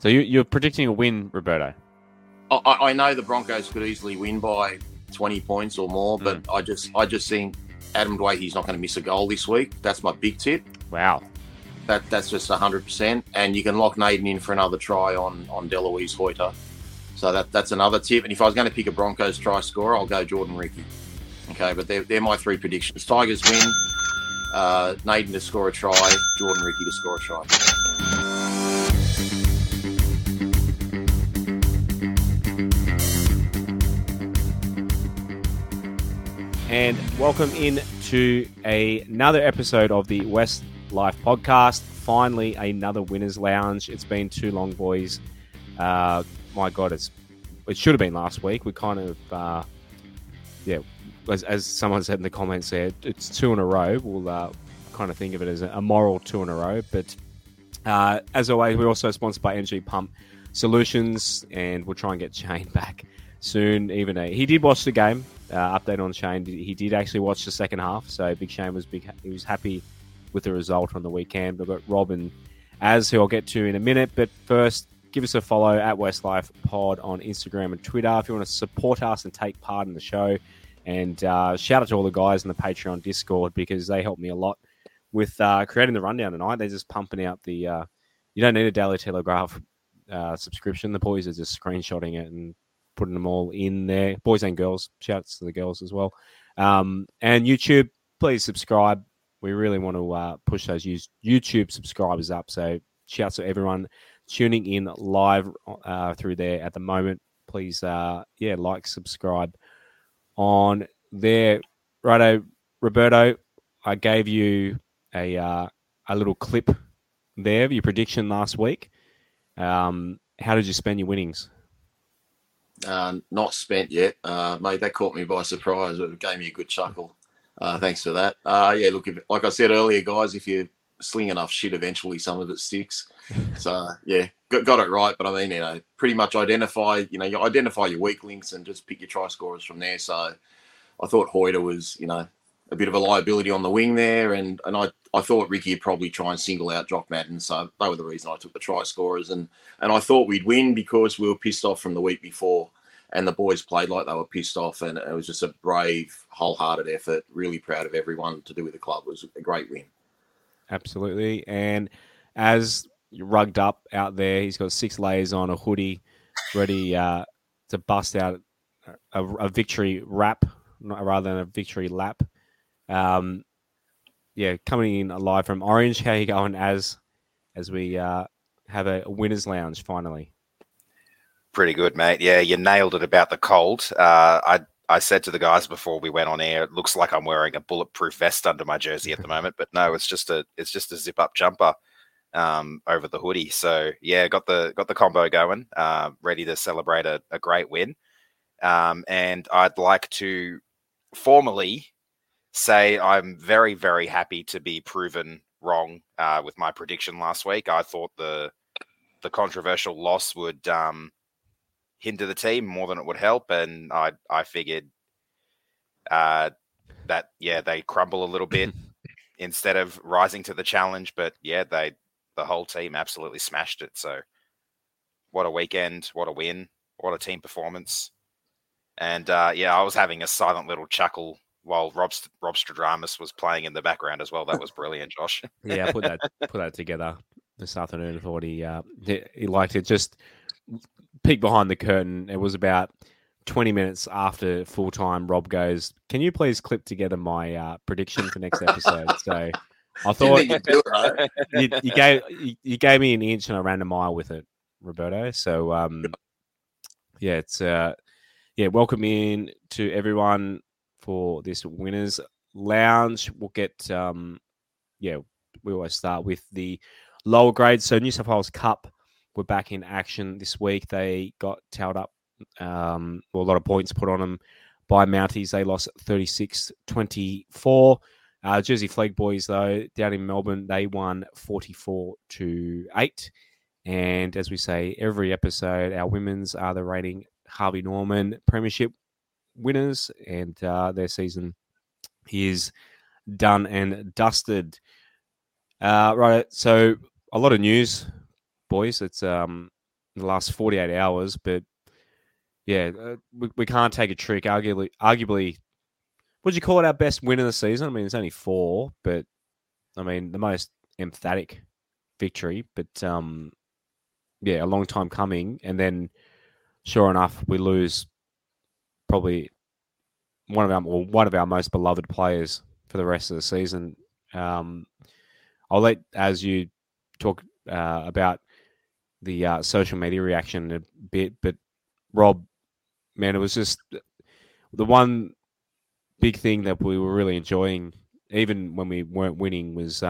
So you're predicting a win, Roberto? I know the Broncos could easily win by 20 points or more, but I just think Adam Dwayne's not going to miss a goal this week. That's my big tip. Wow. That's just 100%. And you can lock Naden in for another try on Deloise Hoyter. So that's another tip. And if I was going to pick a Broncos try scorer, I'll go Jordan Ricky. Okay, but they're my three predictions. Tigers win, Naden to score a try, Jordan Ricky to score a try. And welcome in to another episode of the West Life Podcast. Finally, another Winners Lounge. It's been too long, boys. My God, it should have been last week. We kind of, as someone said in the comments there, it's two in a row. We'll kind of think of it as a moral two in a row. But as always, we're also sponsored by NG Pump Solutions, and we'll try and get Shane back soon. Even he did watch the game. Update on Shane. He did actually watch the second half. So Big Shane was big. He was happy with the result on the weekend. We've got Rob and Az, who I'll get to in a minute. But first, give us a follow at Westlife Pod on Instagram and Twitter if you want to support us and take part in the show. And shout out to all the guys in the Patreon Discord because they helped me a lot with creating the rundown tonight. They're just pumping out the... you don't need a Daily Telegraph subscription. The boys are just screenshotting it and putting them all in there. Boys and girls. Shouts to the girls as well. And YouTube, please subscribe. We really want to push those YouTube subscribers up. So shouts to everyone tuning in live through there at the moment. Please, subscribe on there. Righto, Roberto, I gave you a little clip there of your prediction last week. How did you spend your winnings? Not spent yet. Mate, that caught me by surprise. It gave me a good chuckle. Thanks for that. Look, like I said earlier, guys, if you sling enough shit, eventually some of it sticks. So, yeah, got it right. But, I mean, pretty much identify your weak links and just pick your try scorers from there. So I thought Hoyter was, a bit of a liability on the wing there. And I thought Ricky would probably try and single out Jock Madden. So they were the reason I took the try scorers. And I thought we'd win because we were pissed off from the week before. And the boys played like they were pissed off, and it was just a brave, wholehearted effort. Really proud of everyone to do with the club. It was a great win. Absolutely. And as you're rugged up out there, he's got 6 layers on, a hoodie, ready to bust out a victory wrap rather than a victory lap. Coming in live from Orange. How you going as we have a winner's lounge finally? Pretty good, mate. Yeah, you nailed it about the cold. I said to the guys before we went on air, it looks like I'm wearing a bulletproof vest under my jersey at the moment, but no, it's just a zip up jumper over the hoodie. So yeah, got the combo going, ready to celebrate a great win. And I'd like to formally say I'm very, very happy to be proven wrong with my prediction last week. I thought the controversial loss would hinder the team more than it would help, and I figured that they crumble a little bit instead of rising to the challenge. But yeah, the whole team absolutely smashed it. So what a weekend, what a win, what a team performance. And I was having a silent little chuckle while Rob Stradamus was playing in the background as well. That was brilliant, Josh. Yeah, I put that together this afternoon. I thought he liked it. Just peek behind the curtain. It was about 20 minutes after full time. Rob goes, "Can you please clip together my prediction for next episode?" So I thought you gave me an inch and I ran a mile with it, Roberto. So welcome in to everyone for this Winners Lounge. We'll get we always start with the lower grades. So New South Wales Cup. We're back in action this week. They got towed up, a lot of points put on them by Mounties. They lost 36-24. Jersey Flag Boys, though, down in Melbourne, they won 44-8. And as we say every episode, our women's are the reigning Harvey Norman Premiership winners, and their season is done and dusted. Right, so a lot of news, boys. It's in the last 48 hours. But yeah, we can't take a trick. Arguably, would you call it our best win of the season? I mean, it's only 4, but I mean, the most emphatic victory. But yeah, a long time coming. And then, sure enough, we lose probably one of our most beloved players for the rest of the season. I'll let, as you talk about the social media reaction a bit, but Rob, man, it was just the one big thing that we were really enjoying, even when we weren't winning, was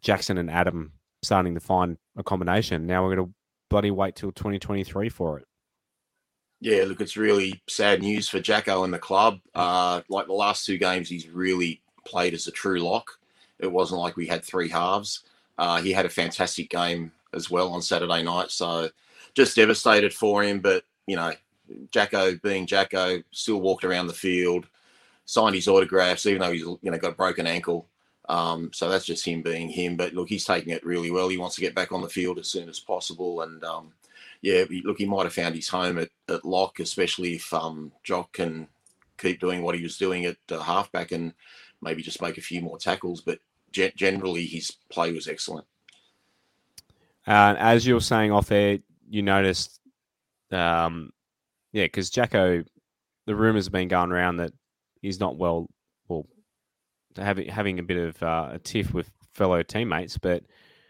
Jackson and Adam starting to find a combination. Now we're going to bloody wait till 2023 for it. Yeah, look, it's really sad news for Jacko and the club. Like the last 2 games, he's really played as a true lock. It wasn't like we had 3 halves. He had a fantastic game as well on Saturday night. So just devastated for him. But, you know, Jacko being Jacko, still walked around the field, signed his autographs, even though he's got a broken ankle. So that's just him being him. But, look, he's taking it really well. He wants to get back on the field as soon as possible. And, yeah, look, he might have found his home at lock, especially if Jock can keep doing what he was doing at halfback and maybe just make a few more tackles. But generally, his play was excellent. As you were saying off air, you noticed, because Jacko, the rumours have been going around that he's not well, or having a bit of a tiff with fellow teammates. But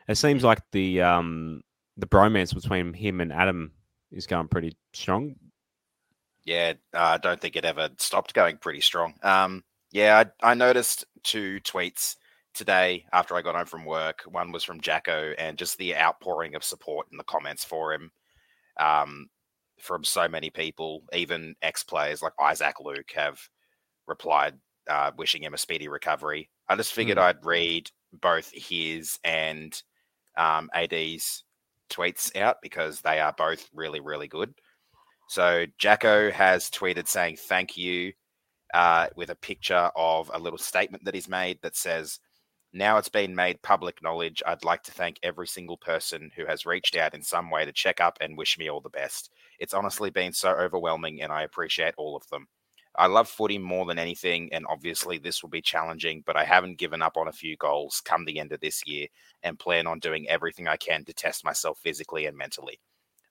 it seems like the bromance between him and Adam is going pretty strong. Yeah, I don't think it ever stopped going pretty strong. Yeah, I noticed 2 tweets today after I got home from work. One was from Jacko, and just the outpouring of support in the comments for him from so many people. Even ex-players like Isaac Luke have replied wishing him a speedy recovery. I just figured I'd read both his and AD's tweets out because they are both really, really good. So Jacko has tweeted saying thank you with a picture of a little statement that he's made that says, now it's been made public knowledge. I'd like to thank every single person who has reached out in some way to check up and wish me all the best. It's honestly been so overwhelming and I appreciate all of them. I love footy more than anything, and obviously this will be challenging, but I haven't given up on a few goals come the end of this year and plan on doing everything I can to test myself physically and mentally.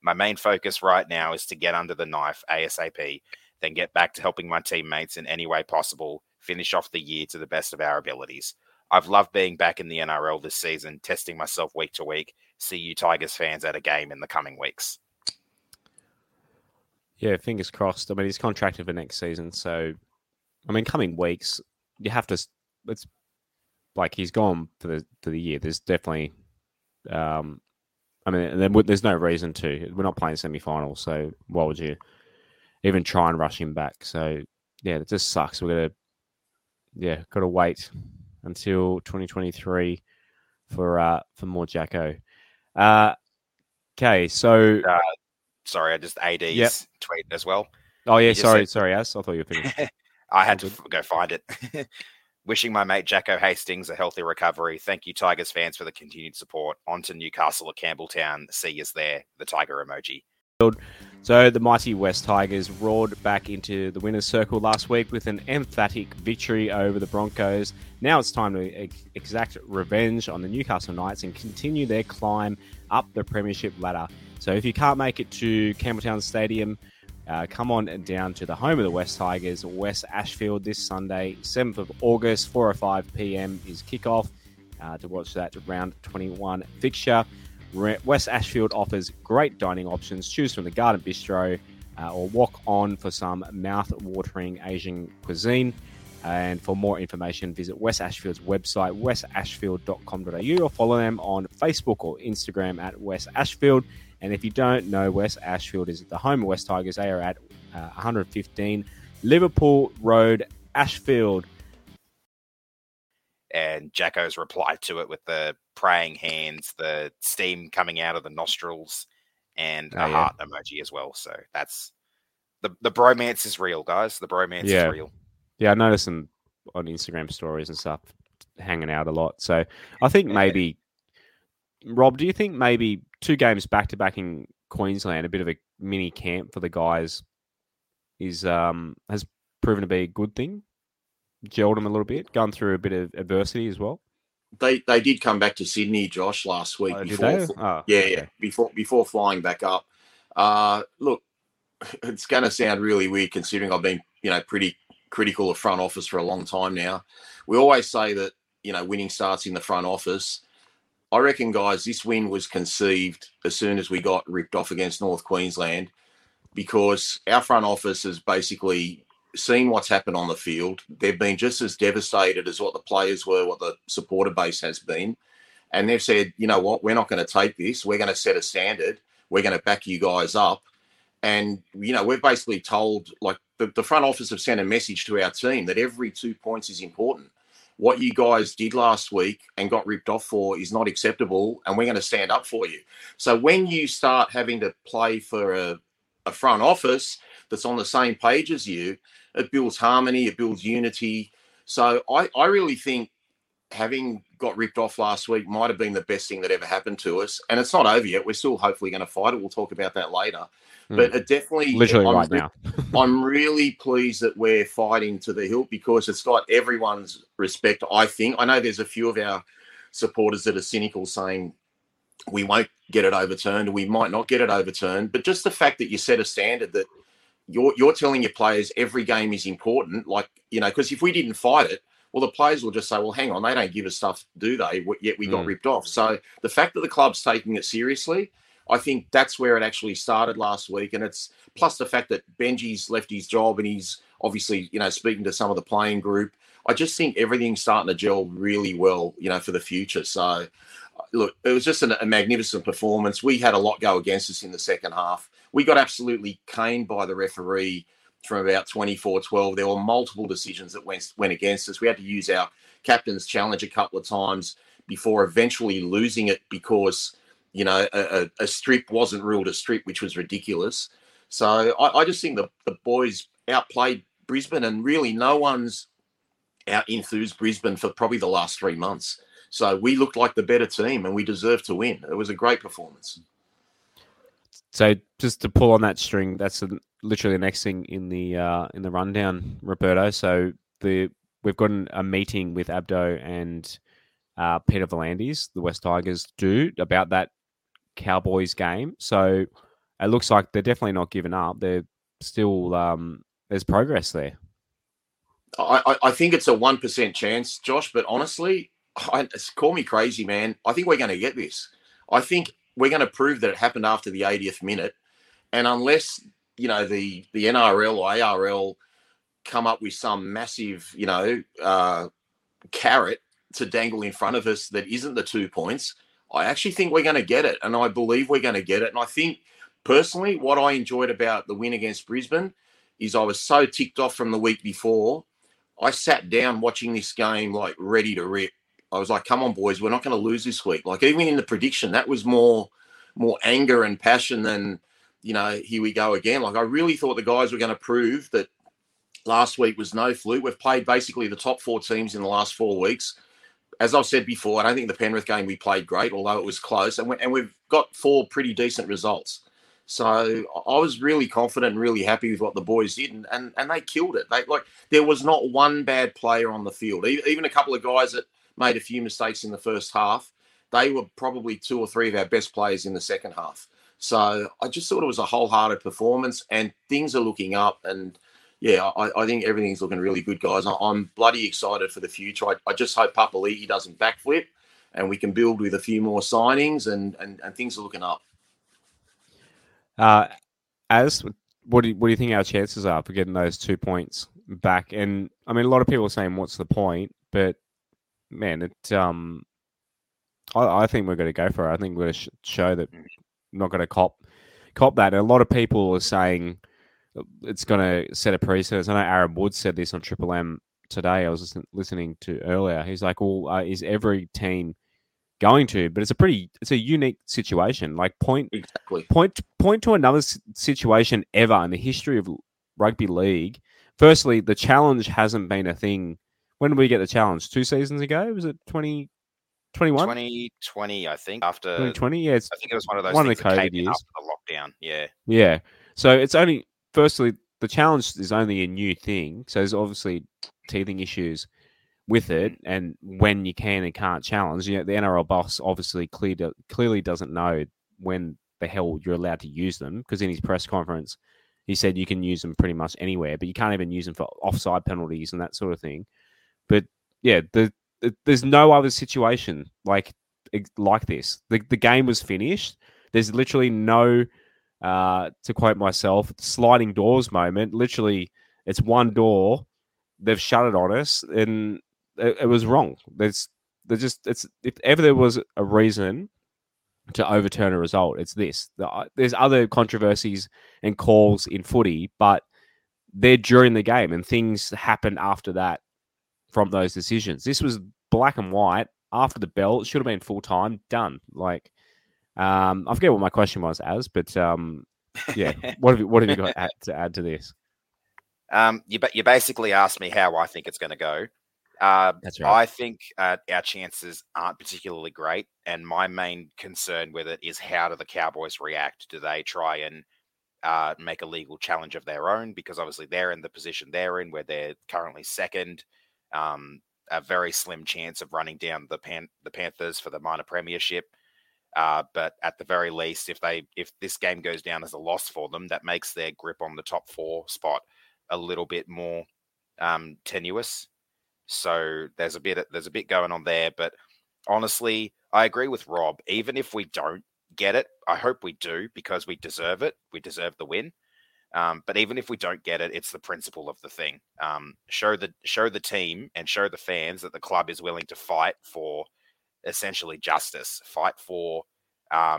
My main focus right now is to get under the knife ASAP, then get back to helping my teammates in any way possible, finish off the year to the best of our abilities. I've loved being back in the NRL this season, testing myself week to week. See you Tigers fans at a game in the coming weeks. Yeah, fingers crossed. I mean, he's contracted for next season. So, I mean, coming weeks, you have to... It's like he's gone for the year. There's definitely... I mean, there's no reason to. We're not playing semi-finals, so why would you even try and rush him back? So, yeah, it just sucks. We're going to... Yeah, got to wait until 2023 for more Jacko. Okay, so... Sorry, I just AD's tweet as well. Oh, yeah, sorry, As. I thought you were finished. I had to go find it. Wishing my mate Jacko Hastings a healthy recovery. Thank you, Tigers fans, for the continued support. On to Newcastle at Campbelltown. See us there. The tiger emoji. So the mighty West Tigers roared back into the winner's circle last week with an emphatic victory over the Broncos. Now it's time to exact revenge on the Newcastle Knights and continue their climb up the premiership ladder. So if you can't make it to Campbelltown Stadium, come on down to the home of the West Tigers, West Ashfield, this Sunday, 7th of August, 4:05 p.m. is kickoff to watch that round 21 fixture. West Ashfield offers great dining options. Choose from the Garden Bistro or walk on for some mouth-watering Asian cuisine. And for more information, visit West Ashfield's website, westashfield.com.au, or follow them on Facebook or Instagram at West Ashfield. And if you don't know, West Ashfield is at the home of West Tigers. They are at 115 Liverpool Road, Ashfield. And Jacko's reply to it with the praying hands, the steam coming out of the nostrils, and a heart emoji as well. So that's the bromance is real, guys. The bromance is real. Yeah, I noticed them on Instagram stories and stuff hanging out a lot. So I think maybe, Rob, do you think maybe 2 games back-to-back in Queensland, a bit of a mini camp for the guys, is has proven to be a good thing. Gelled them a little bit, gone through a bit of adversity as well. They did come back to Sydney, Josh, last week. Before flying back up. Look, it's going to sound really weird considering I've been, pretty critical of front office for a long time now. We always say that, winning starts in the front office. I reckon, guys, this win was conceived as soon as we got ripped off against North Queensland, because our front office has basically seen what's happened on the field. They've been just as devastated as what the players were, what the supporter base has been. And they've said, you know what, we're not going to take this. We're going to set a standard. We're going to back you guys up. And, we've basically told, the front office have sent a message to our team that every 2 points is important. What you guys did last week and got ripped off for is not acceptable, and we're going to stand up for you. So when you start having to play for a front office that's on the same page as you, it builds harmony, it builds unity. So I really think having got ripped off last week might have been the best thing that ever happened to us. And it's not over yet. We're still hopefully going to fight it. We'll talk about that later. But it definitely... Literally, right now. I'm really pleased that we're fighting to the hilt, because it's got everyone's respect, I think. I know there's a few of our supporters that are cynical, saying we won't get it overturned, we might not get it overturned. But just the fact that you set a standard that you're telling your players every game is important, because if we didn't fight it, well, the players will just say, well, hang on, they don't give us stuff, do they? Yet we got ripped off. So the fact that the club's taking it seriously... I think that's where it actually started last week. And it's plus the fact that Benji's left his job and he's obviously, speaking to some of the playing group. I just think everything's starting to gel really well, for the future. So, look, it was just a magnificent performance. We had a lot go against us in the second half. We got absolutely caned by the referee from about 24-12. There were multiple decisions that went against us. We had to use our captain's challenge a couple of times before eventually losing it because... a strip wasn't ruled a strip, which was ridiculous. So I just think the boys outplayed Brisbane, and really no one's out-enthused Brisbane for probably the last 3 months. So we looked like the better team and we deserved to win. It was a great performance. So just to pull on that string, that's literally the next thing in the rundown, Roberto. So we've got a meeting with Abdo and Peter Volandis, the West Tigers, do about that Cowboys game. So it looks like they're definitely not giving up. They're still there's progress there. I think it's a 1% chance, Josh, but honestly, call me crazy, man. I think we're going to get this. I think we're going to prove that it happened after the 80th minute. And unless, the NRL or ARL come up with some massive, carrot to dangle in front of us that isn't the 2 points, I actually think we're going to get it. And I believe we're going to get it. And I think personally, what I enjoyed about the win against Brisbane is I was so ticked off from the week before. I sat down watching this game, ready to rip. I was like, come on, boys, we're not going to lose this week. Even in the prediction, that was more anger and passion than, here we go again. I really thought the guys were going to prove that last week was no fluke. We've played basically the top four teams in the last 4 weeks. As I've said before, I don't think the Penrith game we played great, although it was close. And we've got four pretty decent results. So I was really confident and really happy with what the boys did. And they killed it. There was not one bad player on the field. Even a couple of guys that made a few mistakes in the first half, they were probably two or three of our best players in the second half. So I just thought it was a wholehearted performance, and things are looking up. And yeah, I think everything's looking really good, guys. I'm bloody excited for the future. I just hope Papali'i doesn't backflip and we can build with a few more signings and things are looking up. What do you think our chances are for getting those 2 points back? And, I mean, a lot of people are saying, what's the point? But, man, I think we're going to go for it. I think we're going to show that we're not going to cop that. And a lot of people are saying... it's going to set a precedent. I know Aaron Wood said this on Triple M today. I was listening to earlier. He's like, well, is every team going to? But it's a unique situation. Point to another situation ever in the history of rugby league. Firstly, the challenge hasn't been a thing. When did we get the challenge? 2 seasons ago? Was it 2021? 2020, I think. After 2020, yeah. I think it was one of those things that came in after the lockdown. down. Yeah. Yeah. So it's only, firstly, the challenge is only a new thing. So there's obviously teething issues with it, and when you can and can't challenge. You know, the NRL boss obviously clearly doesn't know when the hell you're allowed to use them, because in his press conference, he said you can use them pretty much anywhere, but you can't even use them for offside penalties and that sort of thing. But yeah, there's no other situation like this. The game was finished. There's literally no, to quote myself, sliding doors moment. Literally, it's one door. They've shut it on us, and it was wrong. If ever there was a reason to overturn a result, it's this. There's other controversies and calls in footy, but they're during the game, and things happen after that from those decisions. This was black and white. After the bell, it should have been full time. Done. I forget what my question was, yeah. What have you got to add to this? You basically asked me how I think it's going to go. That's right. I think our chances aren't particularly great, and my main concern with it is, how do the Cowboys react? Do they try and make a legal challenge of their own? Because obviously they're in the position they're in, where they're currently second. A very slim chance of running down the Panthers for the minor premiership. But at the very least, if this game goes down as a loss for them, that makes their grip on the top four spot a little bit more tenuous. So there's a bit going on there. But honestly, I agree with Rob. Even if we don't get it, I hope we do, because we deserve it. We deserve the win. But even if we don't get it, it's the principle of the thing. Show the team and show the fans that the club is willing to fight for essentially justice, fight for a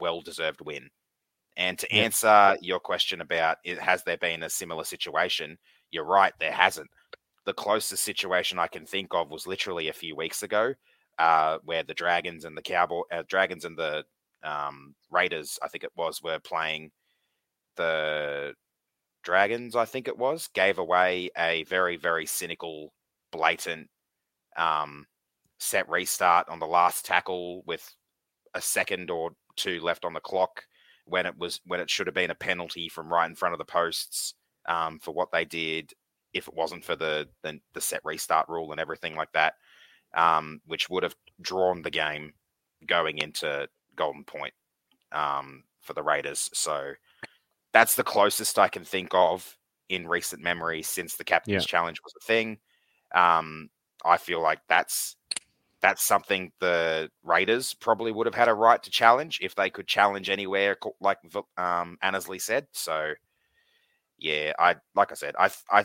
well-deserved win. And to answer your question about has there been a similar situation, you're right, there hasn't. The closest situation I can think of was literally a few weeks ago, where the Dragons and the Dragons and the Raiders, I think it was, were playing. The Dragons, I think it was, gave away a very, very cynical, blatant set restart on the last tackle with a second or two left on the clock, when it should have been a penalty from right in front of the posts for what they did, if it wasn't for the set restart rule and everything like that, which would have drawn the game going into Golden Point for the Raiders. So that's the closest I can think of in recent memory since the Captain's Challenge was a thing. I feel like that's something the Raiders probably would have had a right to challenge if they could challenge anywhere, like Annesley said. So, yeah, I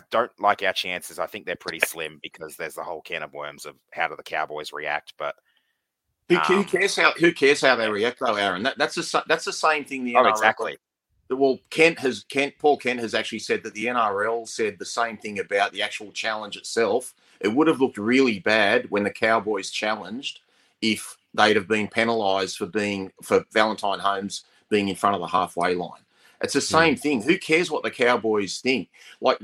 don't like our chances. I think they're pretty slim, because there's the whole can of worms of how do the Cowboys react, but... Who cares how they react, though, Aaron? That's the same thing the NRL... Oh, exactly. Well, Paul Kent has actually said that the NRL said the same thing about the actual challenge itself. It would have looked really bad when the Cowboys challenged if they'd have been penalised for Valentine Holmes being in front of the halfway line. It's the same thing. Who cares what the Cowboys think?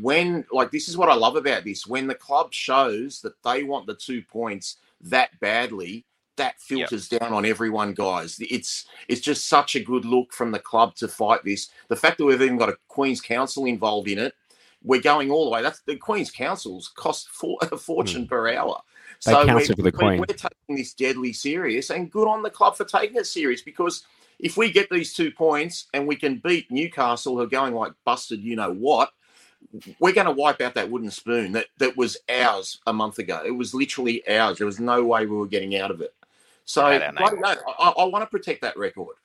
This is what I love about this. When the club shows that they want the 2 points that badly, that filters down on everyone, guys. It's just such a good look from the club to fight this. The fact that we've even got a Queen's Council involved in it, we're going all the way. That's the Queen's Councils cost a fortune per hour. They so we're taking this deadly serious, and good on the club for taking it serious, because if we get these 2 points and we can beat Newcastle, who are going like busted, you know what, we're going to wipe out that wooden spoon that was ours a month ago. It was literally ours. There was no way we were getting out of it. So I want to protect that record.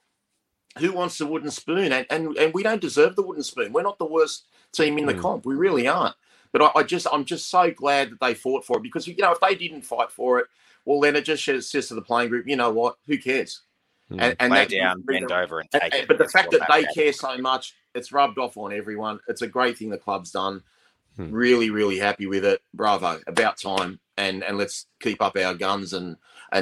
Who wants the wooden spoon? And we don't deserve the wooden spoon. We're not the worst team in the comp. We really aren't. But I'm just so glad that they fought for it, because, you know, if they didn't fight for it, well, then it just says to the playing group, you know what, who cares? And lay down, bend over and take it. But the fact that they care so much, it's rubbed off on everyone. It's a great thing the club's done. Really, really happy with it. Bravo. About time. And let's keep up our guns, and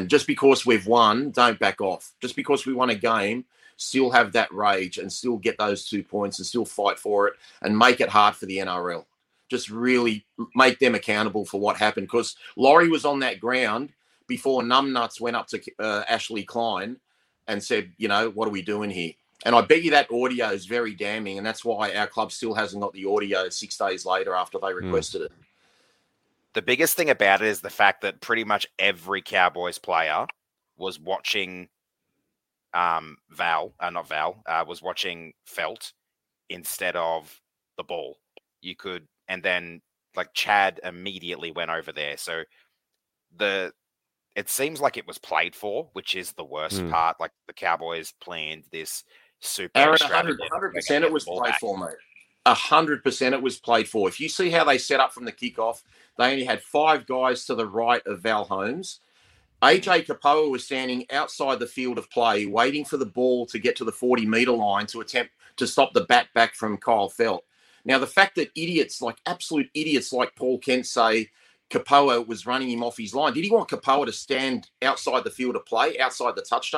just because we've won, don't back off. Just because we won a game, still have that rage and still get those 2 points and still fight for it and make it hard for the NRL. Just really make them accountable for what happened, because Laurie was on that ground before numbnuts went up to Ashley Klein and said, you know, what are we doing here? And I bet you that audio is very damning, and that's why our club still hasn't got the audio 6 days later after they requested it. The biggest thing about it is the fact that pretty much every Cowboys player was watching was watching Feldt instead of the ball. You could, and then like Chad immediately went over there. So it seems like it was played for, which is the worst part. Like the Cowboys planned this super. 100% it was played for, mate. 100% it was played for. If you see how they set up from the kickoff, they only had five guys to the right of Val Holmes. AJ Kapoa was standing outside the field of play, waiting for the ball to get to the 40-metre line to attempt to stop the bat back from Kyle Feldt. Now, the fact that absolute idiots like Paul Kent say Kapoa was running him off his line. Did he want Kapoa to stand outside the field of play, outside the touch?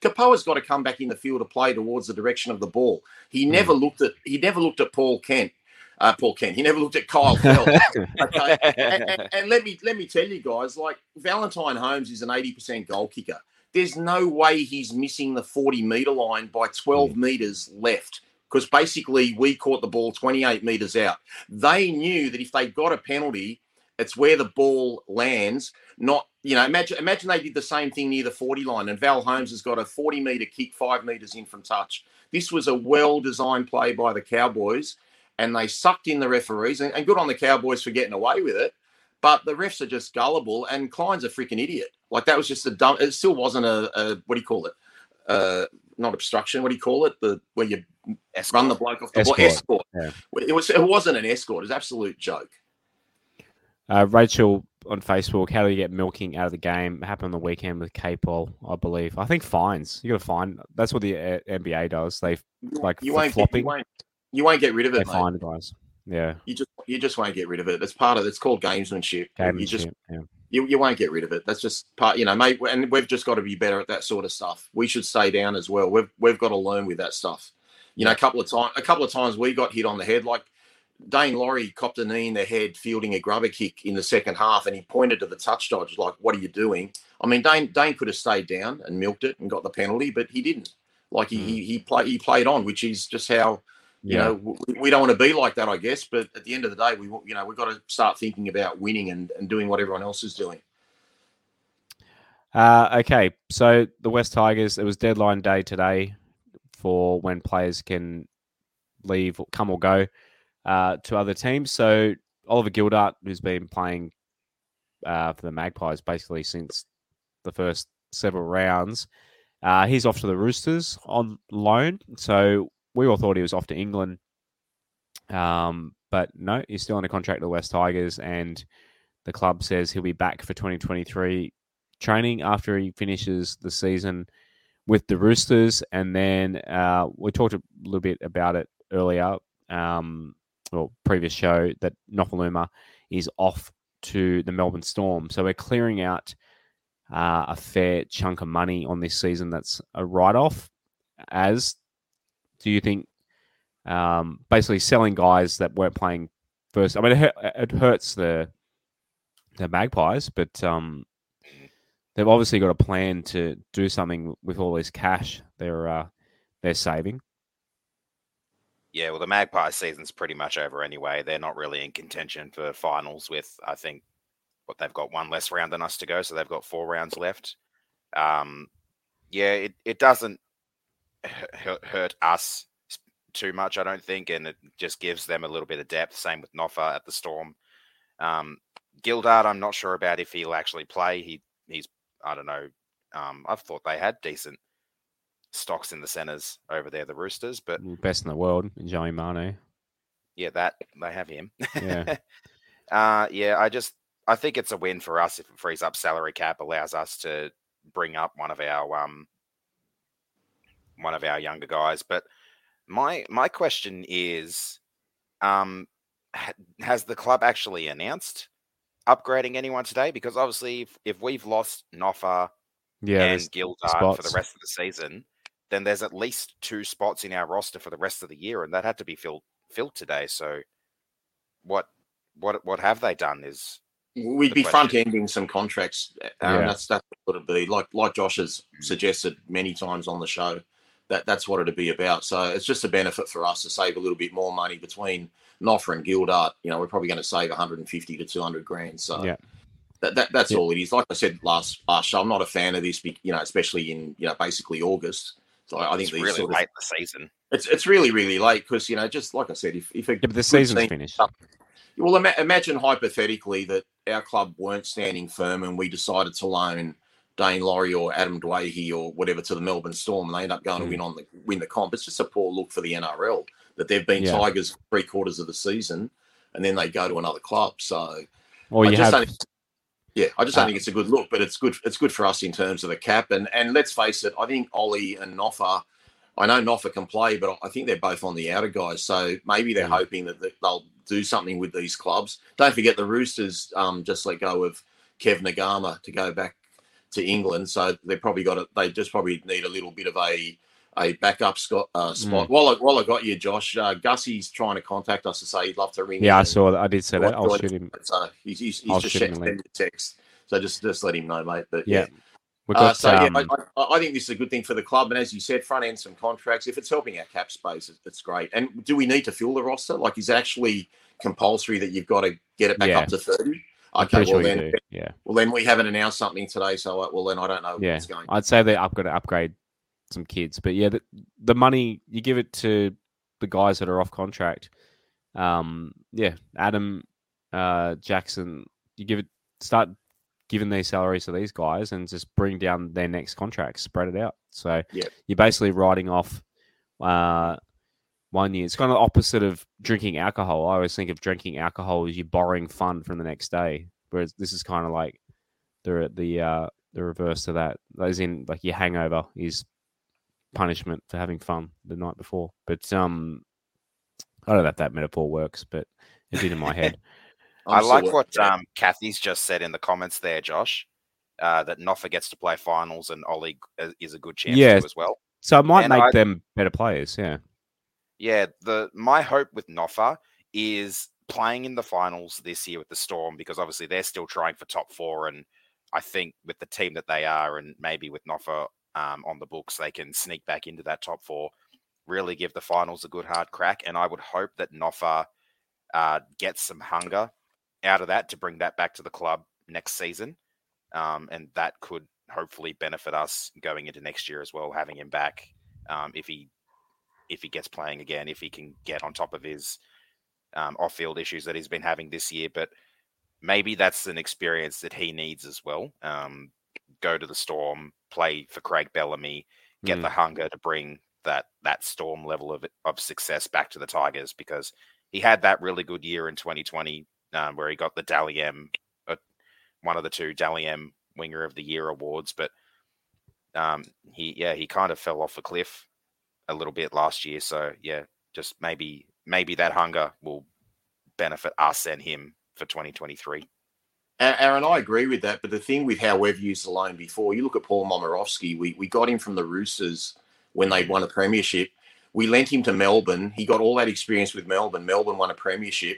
Kapoa's got to come back in the field of play towards the direction of the ball. He never looked at Paul Kent. He never looked at Kyle Feldt. Okay? And let me tell you guys, like Valentine Holmes is an 80% goal kicker. There's no way he's missing the 40-metre line by 12 metres left. Because basically we caught the ball 28 metres out. They knew that if they got a penalty, it's where the ball lands. Not, you know, imagine they did the same thing near the 40 line, and Val Holmes has got a 40-metre kick 5 metres in from touch. This was a well-designed play by the Cowboys, and they sucked in the referees, and good on the Cowboys for getting away with it. But the refs are just gullible, and Klein's a freaking idiot. Like, that was just a dumb... It still wasn't a what do you call it? Not obstruction. What do you call it? Where you run the bloke off the ball. Escort. Yeah. It wasn't an escort. It was an absolute joke. Rachel on Facebook, how do you get milking out of the game? It happened on the weekend with Capewell, I believe. I think fines. You got to fine. That's what the NBA does. They like flopping. You won't get rid of it. They fine guys. Yeah. You just won't get rid of it. It's part of. It's called gamesmanship. You won't get rid of it. That's just part. You know, mate. And we've just got to be better at that sort of stuff. We should stay down as well. We've got to learn with that stuff. You know, a couple of times we got hit on the head. Like Daine Laurie copped a knee in the head fielding a grubber kick in the second half, and he pointed to the touch dodge like, "What are you doing?" I mean, Daine could have stayed down and milked it and got the penalty, but he didn't. Like he played on, which is just how. You know, we don't want to be like that, I guess. But at the end of the day, we've got to start thinking about winning and doing what everyone else is doing. Okay, so the West Tigers, it was deadline day today for when players can leave, or come or go to other teams. So Oliver Gildart, who's been playing for the Magpies basically since the first several rounds, he's off to the Roosters on loan. So... we all thought he was off to England, but no, he's still under contract with the West Tigers, and the club says he'll be back for 2023 training after he finishes the season with the Roosters. And then we talked a little bit about it earlier, previous show, that Nopaluma is off to the Melbourne Storm. So we're clearing out a fair chunk of money on this season that's a write-off as... Do you think basically selling guys that weren't playing first? I mean, it hurts the Magpies, but they've obviously got a plan to do something with all this cash they're saving. Yeah, well, the Magpies season's pretty much over anyway. They're not really in contention for finals with, I think, what they've got one less round than us to go, so they've got 4 rounds left. It doesn't hurt us too much, I don't think, and it just gives them a little bit of depth. Same with Noffa at the Storm. Gildart, I'm not sure about if he'll actually play. He's I don't know. I've thought they had decent stocks in the centres over there, the Roosters, but best in the world, Joey Manu. Yeah, that they have him. Yeah, I think it's a win for us if it frees up salary cap, allows us to bring up one of our younger guys. But my question is, has the club actually announced upgrading anyone today? Because obviously if we've lost Noffa and Gildart for the rest of the season, then there's at least 2 spots in our roster for the rest of the year, and that had to be filled today. So what have they done is... We'd be front-ending some contracts. That's what it would be. Like Josh has suggested many times on the show, that's what it'd be about. So it's just a benefit for us to save a little bit more money between Noffa and Gildart. You know, we're probably going to save 150 to 200 grand. So yeah. that's all it is. Like I said last show, I'm not a fan of this, you know, especially in, you know, basically August. So I think it's really sort of, late in the season. It's really, really late because, you know, just like I said, if the season's finished. Well, imagine hypothetically that our club weren't standing firm and we decided to loan Daine Laurie or Adam Dwayhe or whatever to the Melbourne Storm, and they end up going to win the comp. It's just a poor look for the NRL that they've been Tigers for 3/4 of the season, and then they go to another club. So, I just don't think it's a good look, but it's good. It's good for us in terms of the cap, and let's face it, I think Ollie and Noffa. I know Noffa can play, but I think they're both on the outer guys. So maybe they're hoping that they'll do something with these clubs. Don't forget the Roosters just let go of Kev Nagama to go back to England. So they probably probably need a little bit of a backup spot. While I got you, Josh, Gussie's trying to contact us to say he'd love to ring. Yeah, I saw that. I did say that. I'll shoot him. So he's just sent a text. So just let him know, mate. But yeah. I think this is a good thing for the club. And as you said, front end some contracts. If it's helping our cap space, it's great. And do we need to fill the roster? Like, is it actually compulsory that you've got to get it back up to 30? Okay, well then we haven't announced something today. So, well then I don't know what's going on. I'd say they're going to upgrade some kids. But yeah, the money, you give it to the guys that are off contract. Adam, Jackson, giving their salaries to these guys and just bring down their next contract, spread it out. So you're basically writing off 1 year. It's kind of the opposite of drinking alcohol. I always think of drinking alcohol as you're borrowing fun from the next day, whereas this is kind of like the reverse to that. As in, like, your hangover is punishment for having fun the night before. But I don't know if that metaphor works, but it did in my head. I like what Kathy's just said in the comments there, Josh, that Noffa gets to play finals and Ollie is a good chance to as well. So it might make them better players, yeah. Yeah, my hope with Noffa is playing in the finals this year with the Storm, because obviously they're still trying for top four, and I think with the team that they are and maybe with Noffa on the books, they can sneak back into that top four, really give the finals a good hard crack, and I would hope that Noffa gets some hunger out of that to bring that back to the club next season. And that could hopefully benefit us going into next year as well, having him back if he gets playing again, if he can get on top of his off-field issues that he's been having this year. But maybe that's an experience that he needs as well. Go to the Storm, play for Craig Bellamy, get the hunger to bring that Storm level of success back to the Tigers, because he had that really good year in 2020, where he got the Dally M, one of the two Dally M Winger of the Year awards, but he kind of fell off a cliff a little bit last year. So yeah, just maybe that hunger will benefit us and him for 2023. Aaron, I agree with that, but the thing with how we've used the loan before, you look at Paul Momorowski, we got him from the Roosters when they won a premiership. We lent him to Melbourne. He got all that experience with Melbourne. Melbourne won a premiership.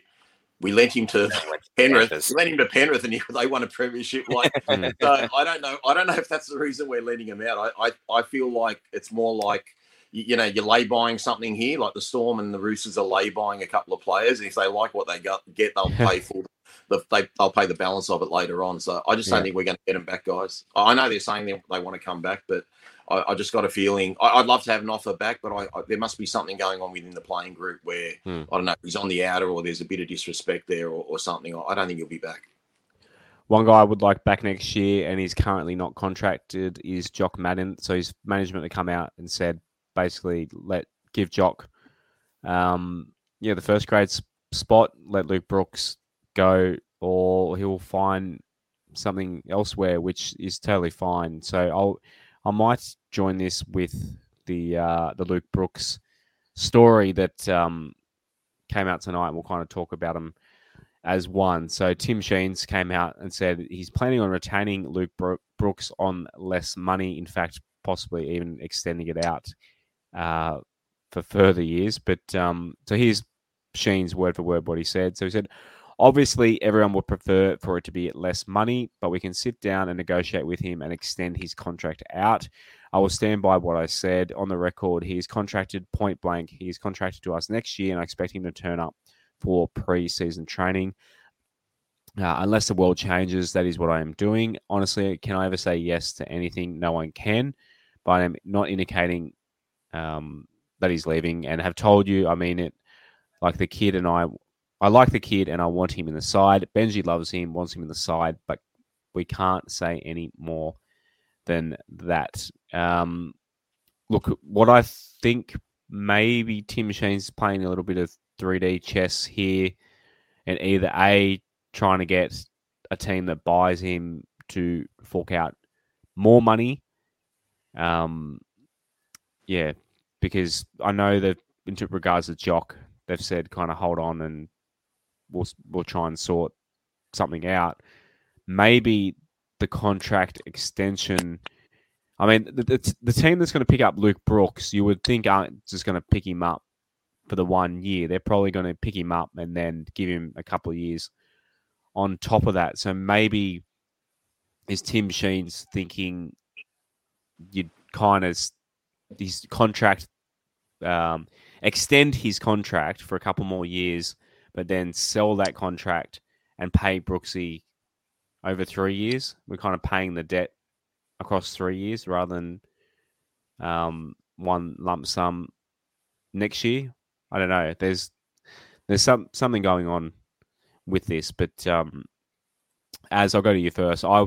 We lent him to Penrith. We lent him to Penrith, and they won a premiership. Like, so I don't know if that's the reason we're letting him out. I feel like it's more like, you know, you're lay buying something here. Like the Storm and the Roosters are lay buying a couple of players, and if they like what they get, they'll pay for they'll pay the balance of it later on. So I just don't think we're going to get them back, guys. I know they're saying they want to come back, but I just got a feeling. I'd love to have an offer back, but there must be something going on within the playing group where, I don't know, he's on the outer or there's a bit of disrespect there or something. I don't think he'll be back. One guy I would like back next year, and he's currently not contracted, is Jock Madden. So his management had come out and said, basically, give Jock the first grade spot, let Luke Brooks go, or he'll find something elsewhere, which is totally fine. So I might join this with the Luke Brooks story that came out tonight. We'll kind of talk about him as one. So Tim Sheens came out and said he's planning on retaining Luke Brooks on less money. In fact, possibly even extending it out for further years. But so here's Sheens word for word what he said. So he said, Obviously, everyone would prefer for it to be less money, but we can sit down and negotiate with him and extend his contract out. I will stand by what I said on the record. He is contracted point blank. He is contracted to us next year, and I expect him to turn up for pre-season training. Unless the world changes, that is what I am doing. Honestly, can I ever say yes to anything? No one can, but I am not indicating that he's leaving and have told you I mean it. Like the kid and I like the kid and I want him in the side. Benji loves him, wants him in the side, but we can't say any more than that. Look, what I think maybe Tim Sheens playing a little bit of 3D chess here and either A, trying to get a team that buys him to fork out more money. Yeah, because I know that in regards to Jock, they've said kind of hold on and we'll try and sort something out. Maybe the contract extension. I mean, the team that's going to pick up Luke Brooks, you would think aren't just going to pick him up for the 1 year. They're probably going to pick him up and then give him a couple of years on top of that. So maybe is Tim Sheens thinking you'd kind of his contract, extend his contract for a couple more years, but then sell that contract and pay Brooksy over 3 years. We're kind of paying the debt across 3 years rather than one lump sum next year. I don't know. There's something going on with this, but as I'll go to you first, I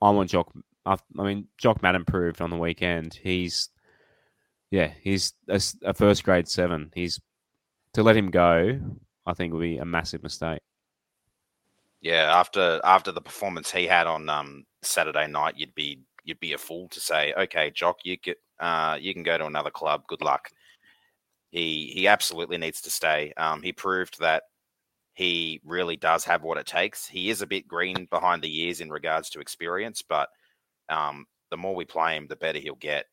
want Jock. I mean, Jock Madden proved on the weekend. He's a first grade 7. He's to let him go, I think, would be a massive mistake. Yeah, after the performance he had on Saturday night, you'd be a fool to say, okay, Jock, you can go to another club. Good luck. He absolutely needs to stay. He proved that. He really does have what it takes. He is a bit green behind the ears in regards to experience, but the more we play him, the better he'll get.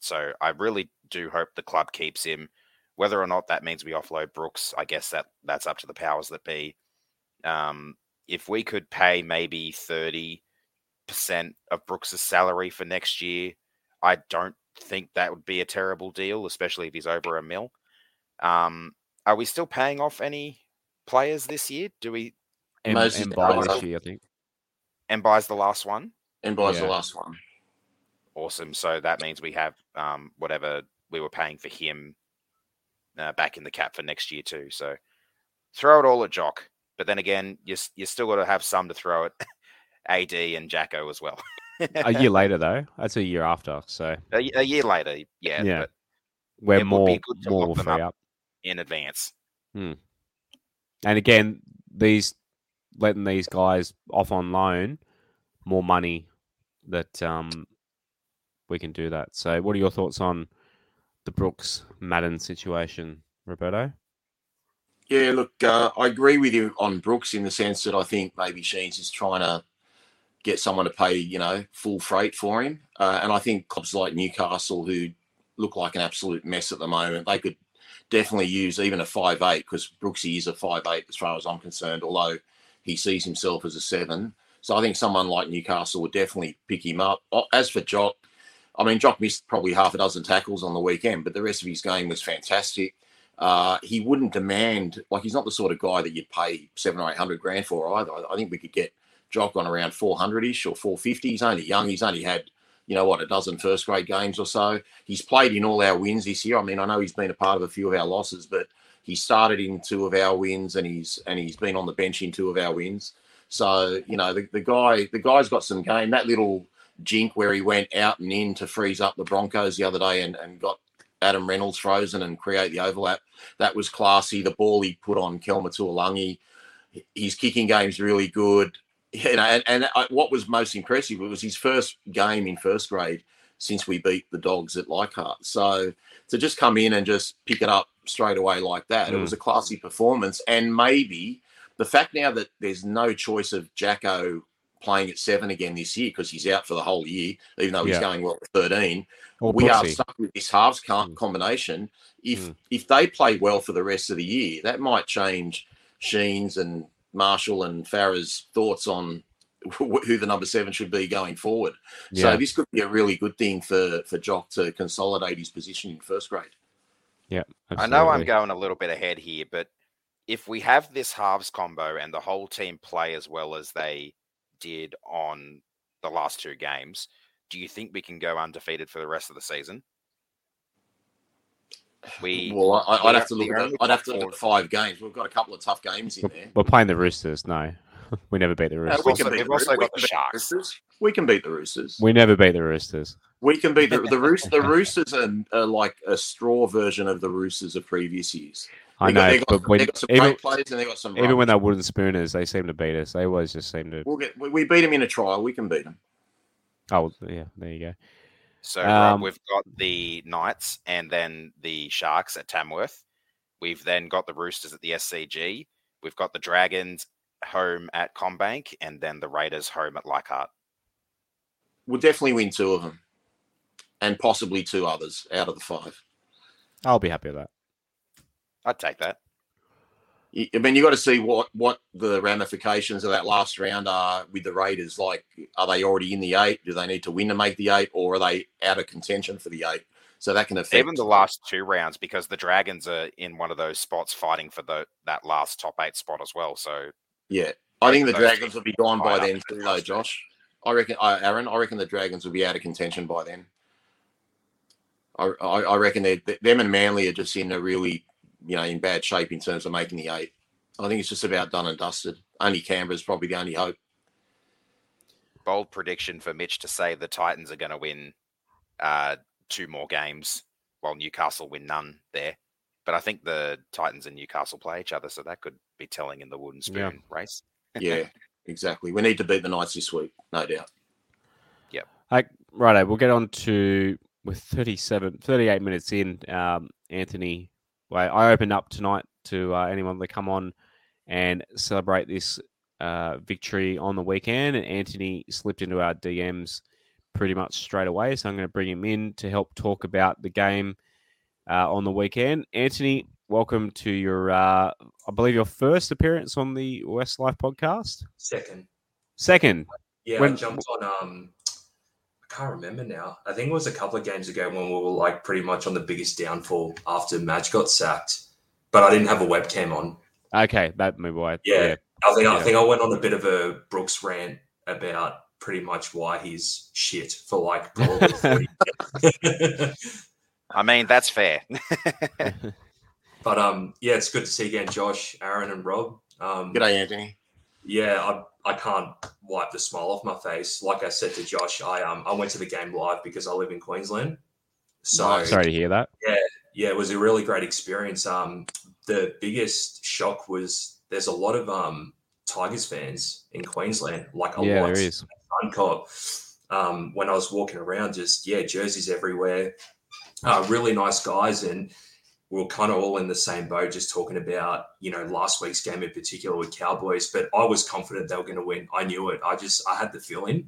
So I really do hope the club keeps him. Whether or not that means we offload Brooks, I guess that's up to the powers that be. If we could pay maybe 30% of Brooks' salary for next year, I don't think that would be a terrible deal, especially if he's over a mil. Are we still paying off any players this year? Do we? Mbai's this year, I think. Mbai's the last one? Mbai's the last one. Awesome. So that means we have whatever we were paying for him back in the cap for next year too. So throw it all at Jock. But then again, you still got to have some to throw at AD and Jacko as well. A year later, though. That's a year after. So a year later, yeah. But we're more free up in advance. And again, letting these guys off on loan, more money that we can do that. So what are your thoughts on the Brooks Madden situation, Roberto? Yeah, look, I agree with you on Brooks in the sense that I think maybe Sheens is trying to get someone to pay, full freight for him. And I think clubs like Newcastle, who look like an absolute mess at the moment, they could definitely use even a 5'8", because Brooksy is a 5'8", as far as I'm concerned, although he sees himself as a 7. So I think someone like Newcastle would definitely pick him up. As for Jock, I mean, Jock missed probably half a dozen tackles on the weekend, but the rest of his game was fantastic. He wouldn't demand, he's not the sort of guy that you'd pay 700 or 800 grand for either. I think we could get Jock on around 400-ish or 450. He's only young. He's only had a dozen first-grade games or so. He's played in all our wins this year. I mean, I know he's been a part of a few of our losses, but he started in 2 of our wins, and he's been on the bench in 2 of our wins. So the guy's got some game. That little jink where he went out and in to freeze up the Broncos the other day and got Adam Reynolds frozen and create the overlap, that was classy. The ball he put on Kelma Tuilagi, his kicking game's really good. What was most impressive was his first game in first grade since we beat the Dogs at Leichhardt. So to just come in and just pick it up straight away like that, it was a classy performance. And maybe the fact now that there's no choice of Jacko playing at 7 again this year because he's out for the whole year, even though he's going well at 13, we are stuck with this halves combination. If they play well for the rest of the year, that might change Sheens and Marshall and Farah's thoughts on who the number 7 should be going forward. Yeah. So this could be a really good thing for Jock to consolidate his position in first grade. Yeah, absolutely. I know I'm going a little bit ahead here, but if we have this halves combo and the whole team play as well as they did on the last two games, do you think we can go undefeated for the rest of the season? I'd have to look at five games. We've got a couple of tough games in there. We're playing the Roosters. No, we never beat the Roosters. We can beat the Roosters. We never beat the Roosters. We can beat the Roosters. The Roosters are like a straw version of the Roosters of previous years. They've got some great players and they've got some runs. When they're wooden spooners, they seem to beat us. They always just seem to. We beat them in a trial. We can beat them. Oh yeah, there you go. So Rob, we've got the Knights and then the Sharks at Tamworth. We've then got the Roosters at the SCG. We've got the Dragons home at Combank and then the Raiders home at Leichhardt. We'll definitely win two of them and possibly two others out of the five. I'll be happy with that. I'd take that. I mean, you've got to see what the ramifications of that last round are with the Raiders. Like, are they already in the 8? Do they need to win to make the 8? Or are they out of contention for the 8? So that can affect... Even the last two rounds, because the Dragons are in one of those spots fighting for that last top 8 spot as well. So... Yeah. I think the Dragons will be gone by then too, though, Josh. I reckon the Dragons will be out of contention by then. I reckon them and Manly are just in a really... in bad shape in terms of making the 8. I think it's just about done and dusted. Only Canberra's probably the only hope. Bold prediction for Mitch to say the Titans are going to win two more games while Newcastle win none there. But I think the Titans and Newcastle play each other, so that could be telling in the wooden spoon race. Yeah, exactly. We need to beat the Knights this week, no doubt. Yep. Righto, we'll get on to, with 38 minutes in, Anthony... I opened up tonight to anyone that come on and celebrate this victory on the weekend. And Anthony slipped into our DMs pretty much straight away. So I'm going to bring him in to help talk about the game on the weekend. Anthony, welcome to your, I believe, your first appearance on the West Life podcast. Second. Yeah, I jumped on... can't remember now. I think it was a couple of games ago when we were like pretty much on the biggest downfall after Madge got sacked, but I didn't have a webcam on. Okay, that maybe why. Yeah. I think I went on a bit of a Brooks rant about pretty much why he's shit for like probably 3 I mean, that's fair. But yeah, it's good to see again, Josh, Aaron and Rob. G'day, Anthony. Yeah, I can't wipe the smile off my face. Like I said to Josh, I went to the game live because I live in Queensland. So I'm sorry to hear that. Yeah, it was a really great experience. The biggest shock was there's a lot of Tigers fans in Queensland, like a lot. There is. When I was walking around, just jerseys everywhere. Really nice guys, and we were kind of all in the same boat, just talking about, last week's game in particular with Cowboys, but I was confident they were going to win. I knew it. I had the feeling.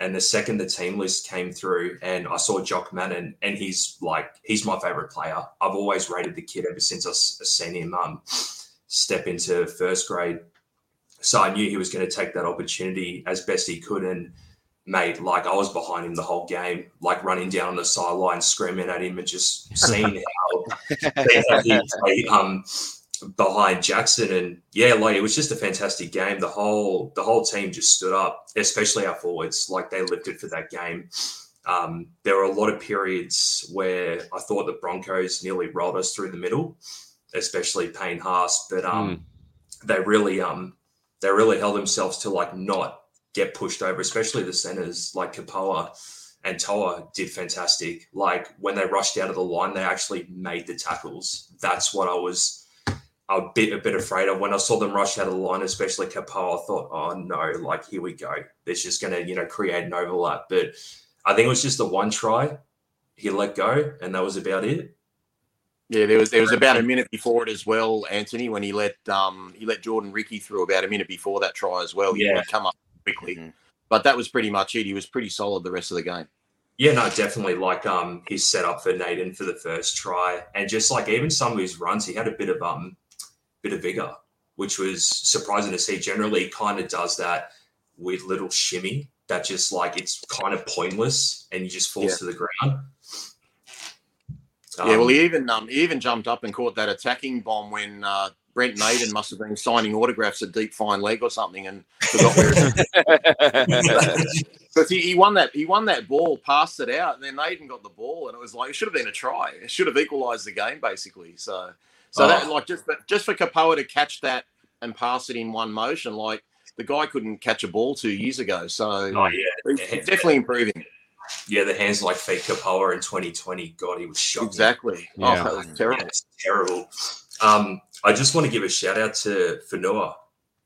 And the second the team list came through and I saw Jock Madden, and he's my favorite player. I've always rated the kid ever since I've seen him step into first grade. So I knew he was going to take that opportunity as best he could. And mate, I was behind him the whole game, running down on the sideline, screaming at him and just seeing how he played behind Jackson. And, it was just a fantastic game. The whole team just stood up, especially our forwards. They lifted for that game. There were a lot of periods where I thought the Broncos nearly rolled us through the middle, especially Payne Haas. But they really held themselves to, not get pushed over, especially the centers like Kapoa and Toa did fantastic. When they rushed out of the line, they actually made the tackles. That's what I was a bit afraid of. When I saw them rush out of the line, especially Kapoa, I thought, oh no, here we go. It's just going to, create an overlap. But I think it was just the one try he let go, and that was about it. Yeah, there was about a minute before it as well, Anthony, when he let Jordan Ricky through about a minute before that try as well. He would come up quickly. Mm-hmm. But that was pretty much it. He was pretty solid the rest of the game. Yeah, no, definitely. He's set up for Naden for the first try, and just even some of his runs, he had a bit of vigor. which was surprising to see. Generally, kind of does that weird little shimmy that just like it's kind of pointless and you just falls to the ground. Yeah, well, he even jumped up and caught that attacking bomb when Brent Naden must have been signing autographs at Deep Fine Leg or something and forgot where it was. He won that ball, passed it out, and then Naden got the ball, and it was like it should have been a try. It should have equalised the game basically. So that like just for Kapoa to catch that and pass it in one motion, like the guy couldn't catch a ball 2 years ago. So he's definitely improving. Yeah, the hands like fake Kapoa in 2020. God, he was shocking. Exactly. Yeah. Oh, that was terrible. Yeah, it's terrible. I just want to give a shout out to Fanua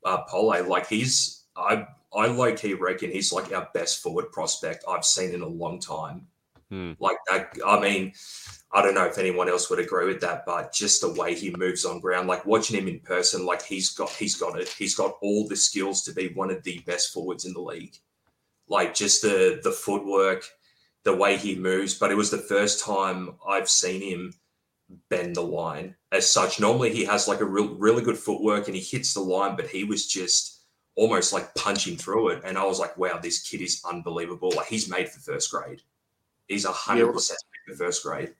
Pole. Like he's, I low-key reckon he's like our best forward prospect I've seen in a long time. Like that. I mean, I don't know if anyone else would agree with that, but just the way he moves on ground, like watching him in person, like he's got it. He's got all the skills to be one of the best forwards in the league. Like just the footwork, the way he moves. But it was the first time I've seen him bend the line as such. Normally he has like a really good footwork and he hits the line, but he was just almost like punching through it. And I was like, wow, this kid is unbelievable. Like he's made for first grade. He's 100% made for first grade.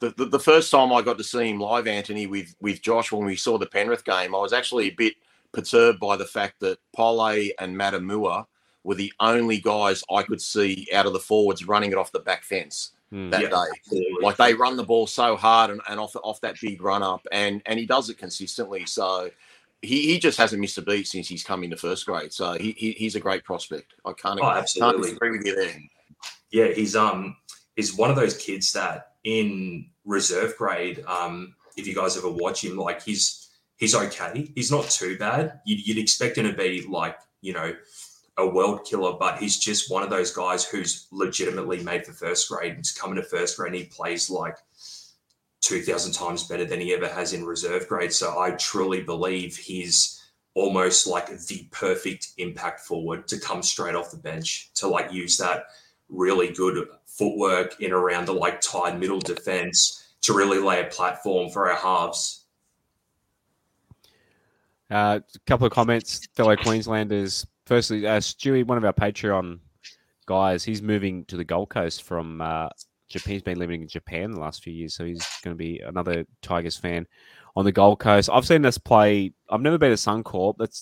The first time I got to see him live, Anthony, with Josh when we saw the Penrith game, I was actually a bit perturbed by the fact that Pole and Matamua were the only guys I could see out of the forwards running it off the back fence that day. Absolutely. Like they run the ball so hard and off that big run up, and he does it consistently. So he just hasn't missed a beat since he's come into first grade. So he's a great prospect. I can't disagree with you there. Yeah, he's one of those kids that in reserve grade, if you guys ever watch him, like he's okay. He's not too bad. You'd expect him to be like, you know, a world killer, but he's just one of those guys who's legitimately made for first grade. He's coming to first grade and he plays like 2,000 times better than he ever has in reserve grade. So I truly believe he's almost like the perfect impact forward to come straight off the bench to like use that really good footwork in around the like tight middle defense to really lay a platform for our halves. A couple of comments, fellow Queenslanders. Firstly, Stewie, one of our Patreon guys, he's moving to the Gold Coast from Japan. He's been living in Japan the last few years, so he's going to be another Tigers fan on the Gold Coast. I've seen us play. I've never been to Suncorp. That's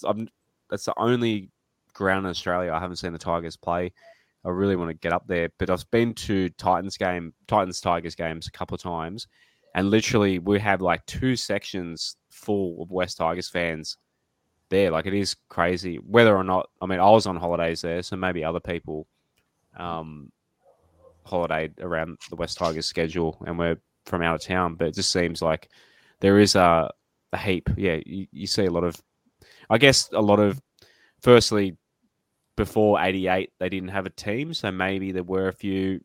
the only ground in Australia I haven't seen the Tigers play. I really want to get up there, but I've been to Titans-Tigers games a couple of times, and literally we have like two sections full of West Tigers fans there. Like it is crazy whether or not, I mean, I was on holidays there, so maybe other people holidayed around the West Tigers schedule and we're from out of town, but it just seems like there is a heap. Yeah, you see a lot of, I guess a lot of, firstly, before 88, they didn't have a team, so maybe there were a few